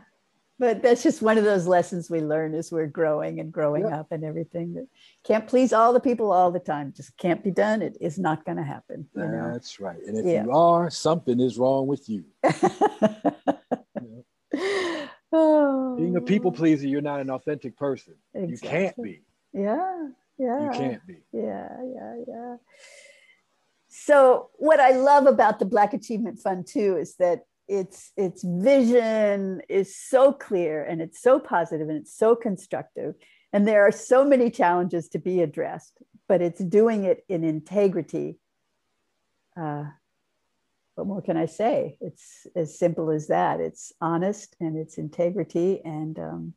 But that's just one of those lessons we learn as we're growing and growing yeah. up and everything. That can't please all the people all the time. Just can't be done. It is not going to happen. You know? That's right. And if yeah. you are, something is wrong with you. You know? Oh. Being a people pleaser, you're not an authentic person. Exactly. You can't be. Yeah, yeah. You can't be. Yeah, yeah, yeah. So what I love about the Black Achievement Fund too is that its its vision is so clear and it's so positive and it's so constructive. And there are so many challenges to be addressed, but it's doing it in integrity. Uh, What more can I say? It's as simple as that. It's honest and it's integrity and um,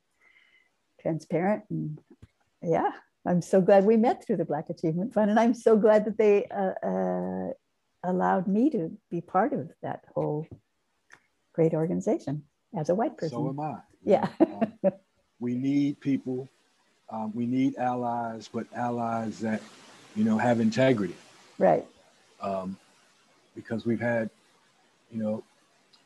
transparent. And yeah, I'm so glad we met through the Black Achievement Fund. And I'm so glad that they uh, uh, allowed me to be part of that whole great organization as a white person. So am I. Yeah. um, we need people. Um, we need allies, but allies that, you know, have integrity. Right. Um, Because we've had, you know,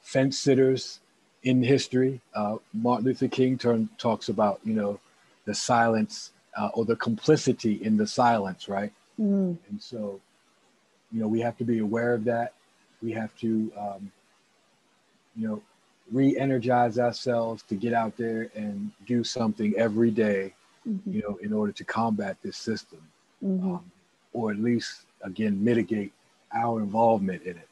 fence sitters in history. Uh, Martin Luther King turn, talks about, you know, the silence uh, or the complicity in the silence, right? Mm. And so, you know, we have to be aware of that. We have to, um, you know, re-energize ourselves to get out there and do something every day, mm-hmm. you know, in order to combat this system, mm-hmm. um, or at least, again, mitigate our involvement in it,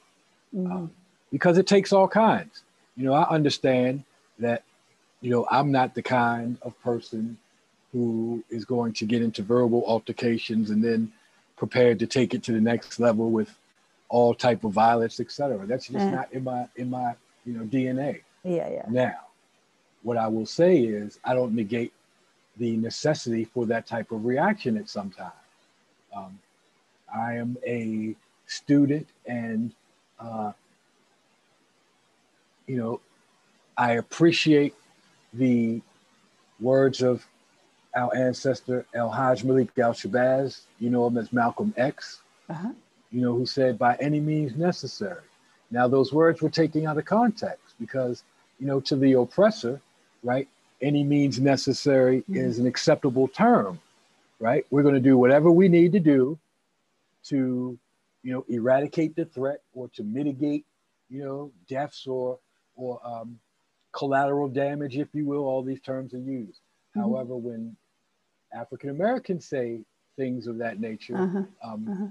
mm-hmm. um, because it takes all kinds. You know, I understand that, you know, I'm not the kind of person who is going to get into verbal altercations and then prepared to take it to the next level with all type of violence, et cetera. That's just mm-hmm. not in my, in my, you know, D N A. Yeah, yeah. Now, what I will say is I don't negate the necessity for that type of reaction at some time. Um, I am a student and, uh, you know, I appreciate the words of our ancestor, El Hajj Malik Al Shabazz, you know him as Malcolm X, uh-huh. you know, who said, by any means necessary. Now, those words were taken out of context because, you know, to the oppressor, right, any means necessary mm-hmm. is an acceptable term, right? We're going to do whatever we need to do to, you know, eradicate the threat or to mitigate, you know, deaths or or um, collateral damage, if you will. All these terms are used. Mm-hmm. However, when African Americans say things of that nature, uh-huh. Um, uh-huh.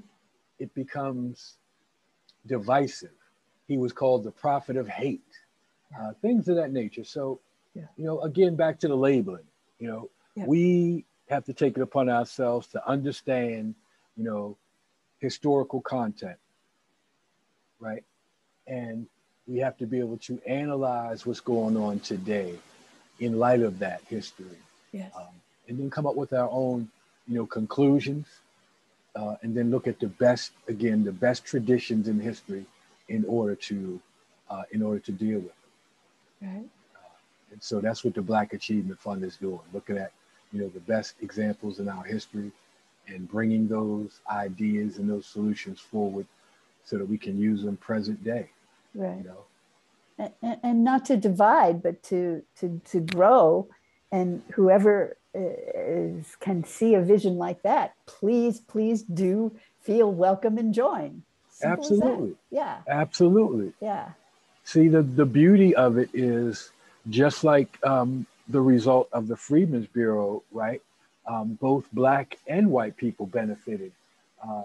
it becomes divisive. He was called the prophet of hate, uh, things of that nature. So, yeah. you know, again, back to the labeling, you know, yeah. we have to take it upon ourselves to understand, you know, historical content, right? And we have to be able to analyze what's going on today in light of that history. Yes. Um, and then come up with our own, you know, conclusions, uh, and then look at the best, again, the best traditions in history in order to, uh, in order to deal with them. Right. Uh, and so that's what the Black Achievement Fund is doing, looking at, you know, the best examples in our history and bringing those ideas and those solutions forward so that we can use them present day. Right. You know? and, and not to divide, but to, to, to grow. And whoever is, can see a vision like that, please, please do feel welcome and join. Simple Absolutely. Yeah. Absolutely. Yeah. See, the, the beauty of it is just like, um, the result of the Freedmen's Bureau, right? Um, both Black and white people benefited uh,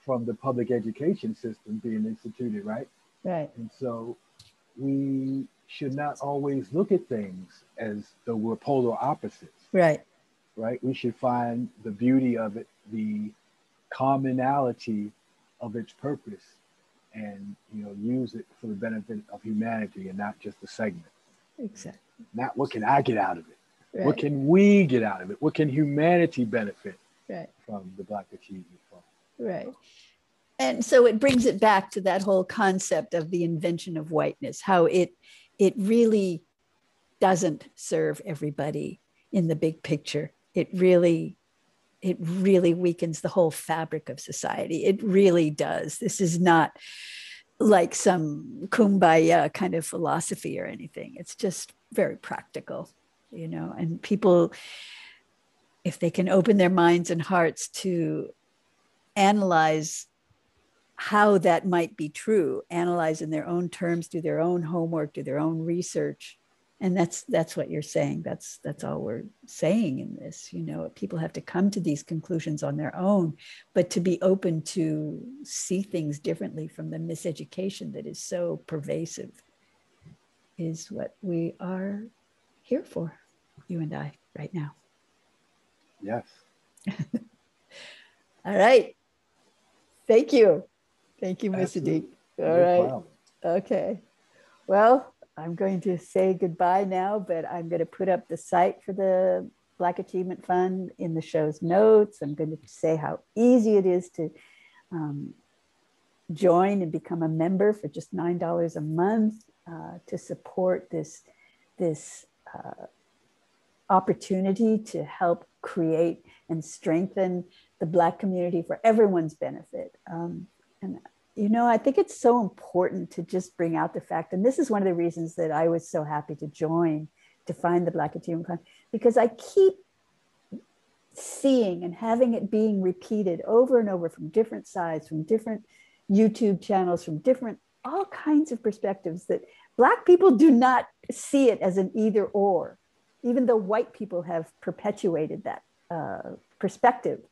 from the public education system being instituted, right? Right. And so we should not always look at things as though we're polar opposites. Right. Right. We should find the beauty of it, the commonality of its purpose, and you know, use it for the benefit of humanity and not just the segment. Exactly. Not what can I get out of it? Right. What can we get out of it? What can humanity benefit right. from the Black Achievement Fund? Right. And so it brings it back to that whole concept of the invention of whiteness, how it it really doesn't serve everybody in the big picture. It really, it really weakens the whole fabric of society. It really does. This is not like some kumbaya kind of philosophy or anything. It's just very practical, you know, and people, if they can open their minds and hearts to analyze how that might be true, analyze in their own terms, do their own homework, do their own research. And that's that's what you're saying. That's that's all we're saying in this. You know, people have to come to these conclusions on their own, but to be open to see things differently from the miseducation that is so pervasive is what we are here for, you and I, right now. Yes. All right. Thank you. Thank you, Musadiq. All right. Wow. Okay. Well, I'm going to say goodbye now, but I'm going to put up the site for the Black Achievement Fund in the show's notes. I'm going to say how easy it is to um, join and become a member for just nine dollars a month uh, to support this, this uh, opportunity to help create and strengthen the Black community for everyone's benefit. Um, and you know, I think it's so important to just bring out the fact, and this is one of the reasons that I was so happy to join, to find the Black Achievement Fund, because I keep seeing and having it being repeated over and over from different sides, from different YouTube channels, from different, all kinds of perspectives, that Black people do not see it as an either or, even though white people have perpetuated that uh, perspective.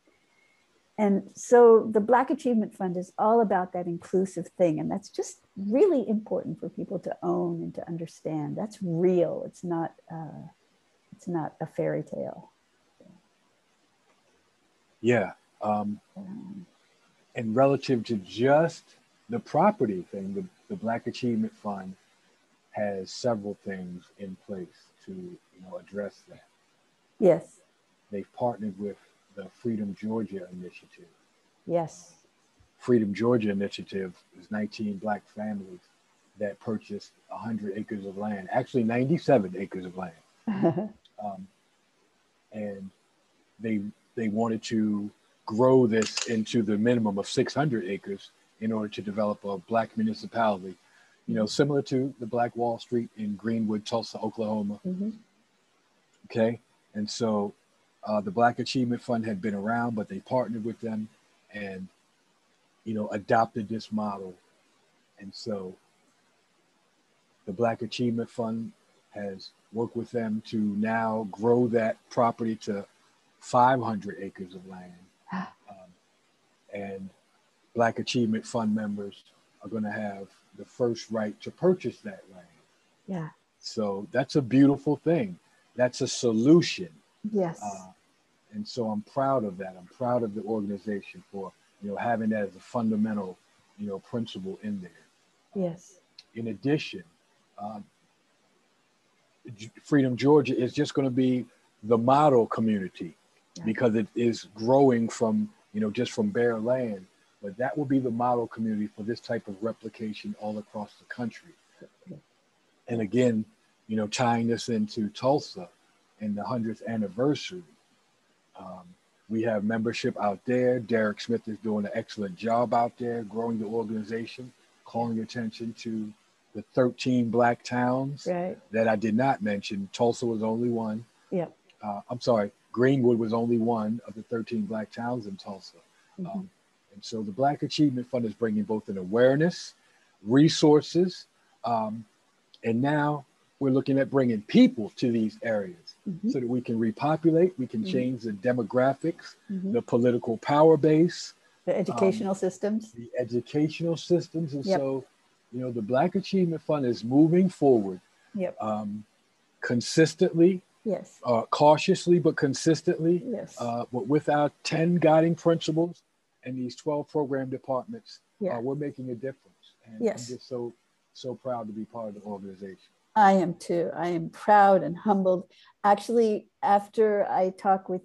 And so the Black Achievement Fund is all about that inclusive thing. And that's just really important for people to own and to understand. That's real. It's not, uh, it's not a fairy tale. Yeah. Um, um, and relative to just the property thing, the, the Black Achievement Fund has several things in place to you know, address that. Yes. They've partnered with the Freedom Georgia Initiative. Yes. Freedom Georgia Initiative is nineteen Black families that purchased one hundred acres of land, actually ninety-seven acres of land. um, and they, they wanted to grow this into the minimum of six hundred acres in order to develop a Black municipality, you know, similar to the Black Wall Street in Greenwood, Tulsa, Oklahoma. Mm-hmm. Okay. And so Uh, the Black Achievement Fund had been around, but they partnered with them and, you know, adopted this model. And so the Black Achievement Fund has worked with them to now grow that property to five hundred acres of land. Um, and Black Achievement Fund members are going to have the first right to purchase that land. Yeah. So that's a beautiful thing. That's a solution. Yes. Uh, and so I'm proud of that. I'm proud of the organization for, you know, having that as a fundamental, you know, principle in there. Yes. Uh, in addition, uh, Freedom Georgia is just going to be the model community yeah. because it is growing from, you know, just from bare land. But that will be the model community for this type of replication all across the country. Okay. And again, you know, tying this into Tulsa, and the hundredth anniversary. Um, we have membership out there. Derrick Smith is doing an excellent job out there, growing the organization, calling attention to the thirteen Black towns right. that I did not mention. Tulsa was only one. Yeah. Uh, I'm sorry, Greenwood was only one of the thirteen Black towns in Tulsa. Mm-hmm. um, and so the Black Achievement Fund is bringing both an awareness, resources, um, and now we're looking at bringing people to these areas. mm-hmm. so that we can repopulate, we can mm-hmm. change the demographics, mm-hmm. the political power base, the educational um, systems, the educational systems. And yep. so, you know, the Black Achievement Fund is moving forward yep. um, consistently, yes, uh, cautiously, but consistently, yes, uh, but with our ten guiding principles and these twelve program departments, yeah. uh, we're making a difference. And yes. I'm just so, so proud to be part of the organization. I am too. I am proud and humbled. Actually, after I talk with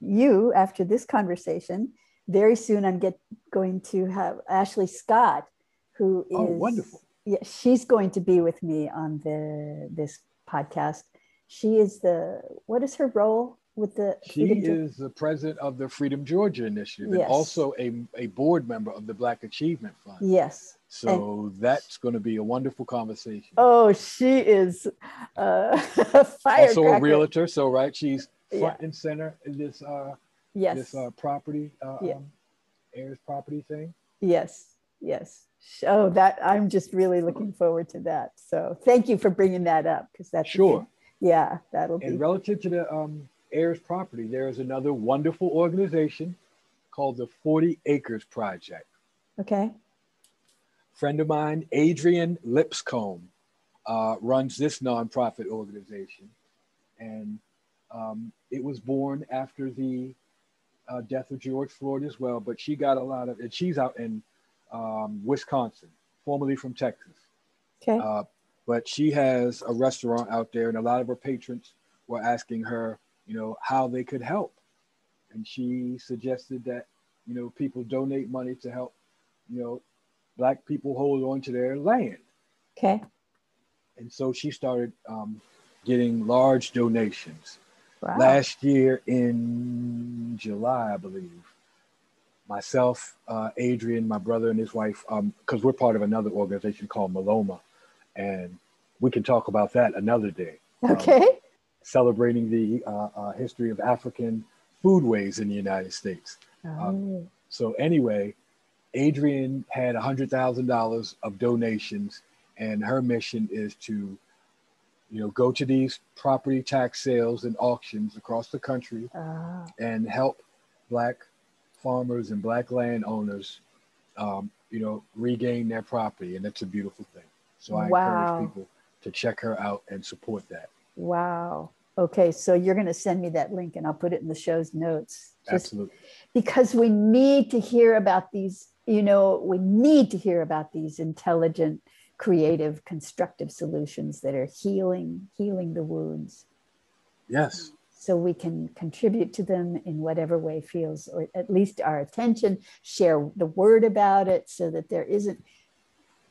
you, after this conversation, very soon I'm get, going to have Ashley Scott, who is... Oh, wonderful. Yeah, she's going to be with me on the this podcast. She is the, what is her role with the... She Freedom is Ge- the president of the Freedom Georgia Initiative, yes. and also a, a board member of the Black Achievement Fund. Yes. So and that's going to be a wonderful conversation. Oh, she is uh, a firecracker. Also a realtor, so right, she's front yeah. and center in this uh, yes. this uh, property, uh, yeah. um, heirs property thing. Yes, yes. Oh, that I'm just really looking forward to that. So thank you for bringing that up, because that's sure. Yeah, that'll and be. And relative to the um, heirs property, there is another wonderful organization called the forty Acres Project. Okay. Friend of mine, Adrian Lipscomb, uh, runs this nonprofit organization. And um, it was born after the uh, death of George Floyd as well, but she got a lot of, and she's out in um, Wisconsin, formerly from Texas. Okay. Uh, but she has a restaurant out there and a lot of her patrons were asking her, you know, how they could help. And she suggested that, you know, people donate money to help, you know, Black people hold on to their land. Okay. And so she started um, getting large donations. Wow. Last year in July, I believe, myself, uh, Adrian, my brother and his wife, because um, we're part of another organization called Maloma, and we can talk about that another day. Okay. Um, celebrating the uh, uh, history of African foodways in the United States. Oh. Um, so anyway, Adrian had one hundred thousand dollars of donations, and her mission is to, you know, go to these property tax sales and auctions across the country ah. and help Black farmers and Black landowners, um, you know, regain their property. And that's a beautiful thing. So I wow. encourage people to check her out and support that. Wow. Okay, so you're going to send me that link and I'll put it in the show's notes. Just Absolutely. Because we need to hear about these, you know, we need to hear about these intelligent, creative, constructive solutions that are healing, healing the wounds. Yes. So we can contribute to them in whatever way feels, or at least our attention, share the word about it so that there isn't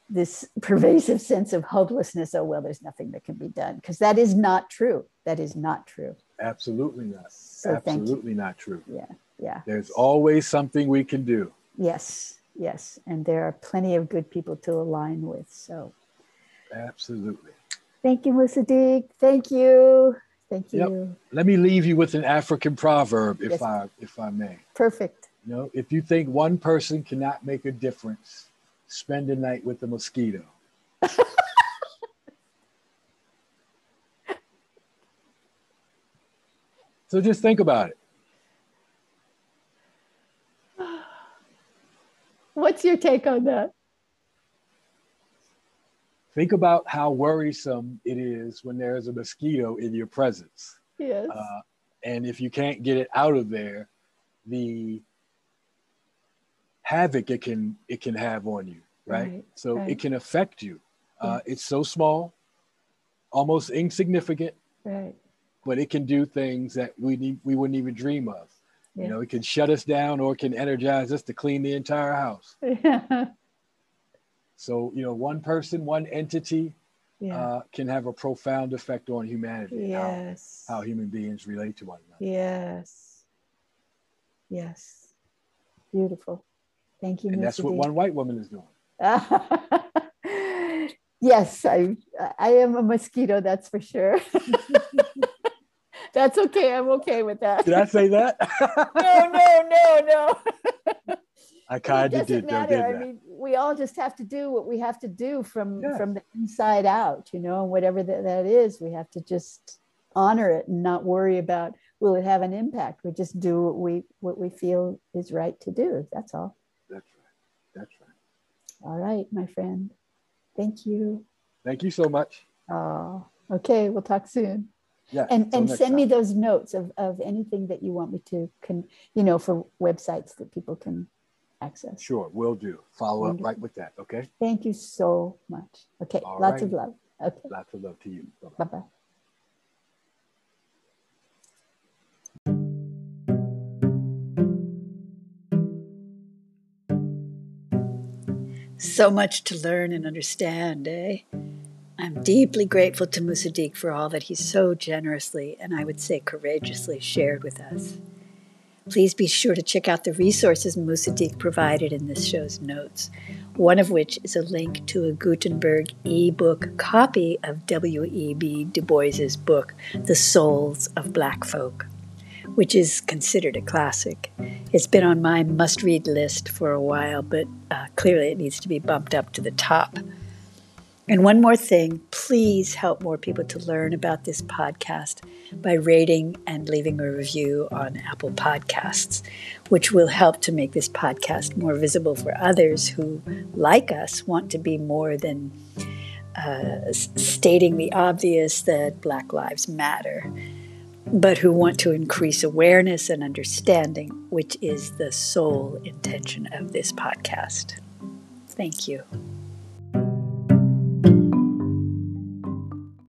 this pervasive sense of hopelessness. Oh, well, there's nothing that can be done, because that is not true. That is not true. Absolutely not. So Absolutely not true. Yeah, yeah. There's always something we can do. Yes, yes. And there are plenty of good people to align with, so. Absolutely. Thank you, Musadiq. Thank you. Thank you. Yep. Let me leave you with an African proverb, if yes. I if I may. Perfect. You know, if you think one person cannot make a difference, spend a night with the mosquito. So just think about it. What's your take on that? Think about how worrisome it is when there is a mosquito in your presence. Yes. Uh, and if you can't get it out of there, the havoc it can it can have on you, right? right so right. It can affect you. Uh, yes. It's so small, almost insignificant, right? But it can do things that we need, we wouldn't even dream of. Yeah. You know, it can shut us down, or it can energize us to clean the entire house. Yeah. So you know, one person, one entity, yeah. uh, can have a profound effect on humanity. Yes. How, how human beings relate to one another. Yes. Yes. Beautiful. Thank you, and Mister that's what one white woman is doing. Yes, I I am a mosquito, that's for sure. That's okay, I'm okay with that. Did I say that? no, no, no, no. I kind of did, though, didn't I? I mean, we all just have to do what we have to do from, yes. from the inside out, you know, and whatever that, that is, we have to just honor it and not worry about, will it have an impact? We just do what we what we feel is right to do. That's all. That's right. That's right. All right, my friend. Thank you. Thank you so much. Oh, okay. We'll talk soon. Yeah. And and send time. me those notes of, of anything that you want me to, con, you know, for websites that people can access. Sure, will do. Follow Wonderful. up right with that, okay? Thank you so much. Okay, All lots right. of love. Okay. Lots of love to you. Bye-bye. Bye-bye. So much to learn and understand, eh? I'm deeply grateful to Musadiq for all that he so generously, and I would say courageously, shared with us. Please be sure to check out the resources Musadiq provided in this show's notes, one of which is a link to a Gutenberg e-book copy of W E B Du Bois's book, The Souls of Black Folk, which is considered a classic. It's been on my must-read list for a while, but uh, clearly it needs to be bumped up to the top. And one more thing, please help more people to learn about this podcast by rating and leaving a review on Apple Podcasts, which will help to make this podcast more visible for others who, like us, want to be more than uh, stating the obvious that Black Lives Matter, but who want to increase awareness and understanding, which is the sole intention of this podcast. Thank you.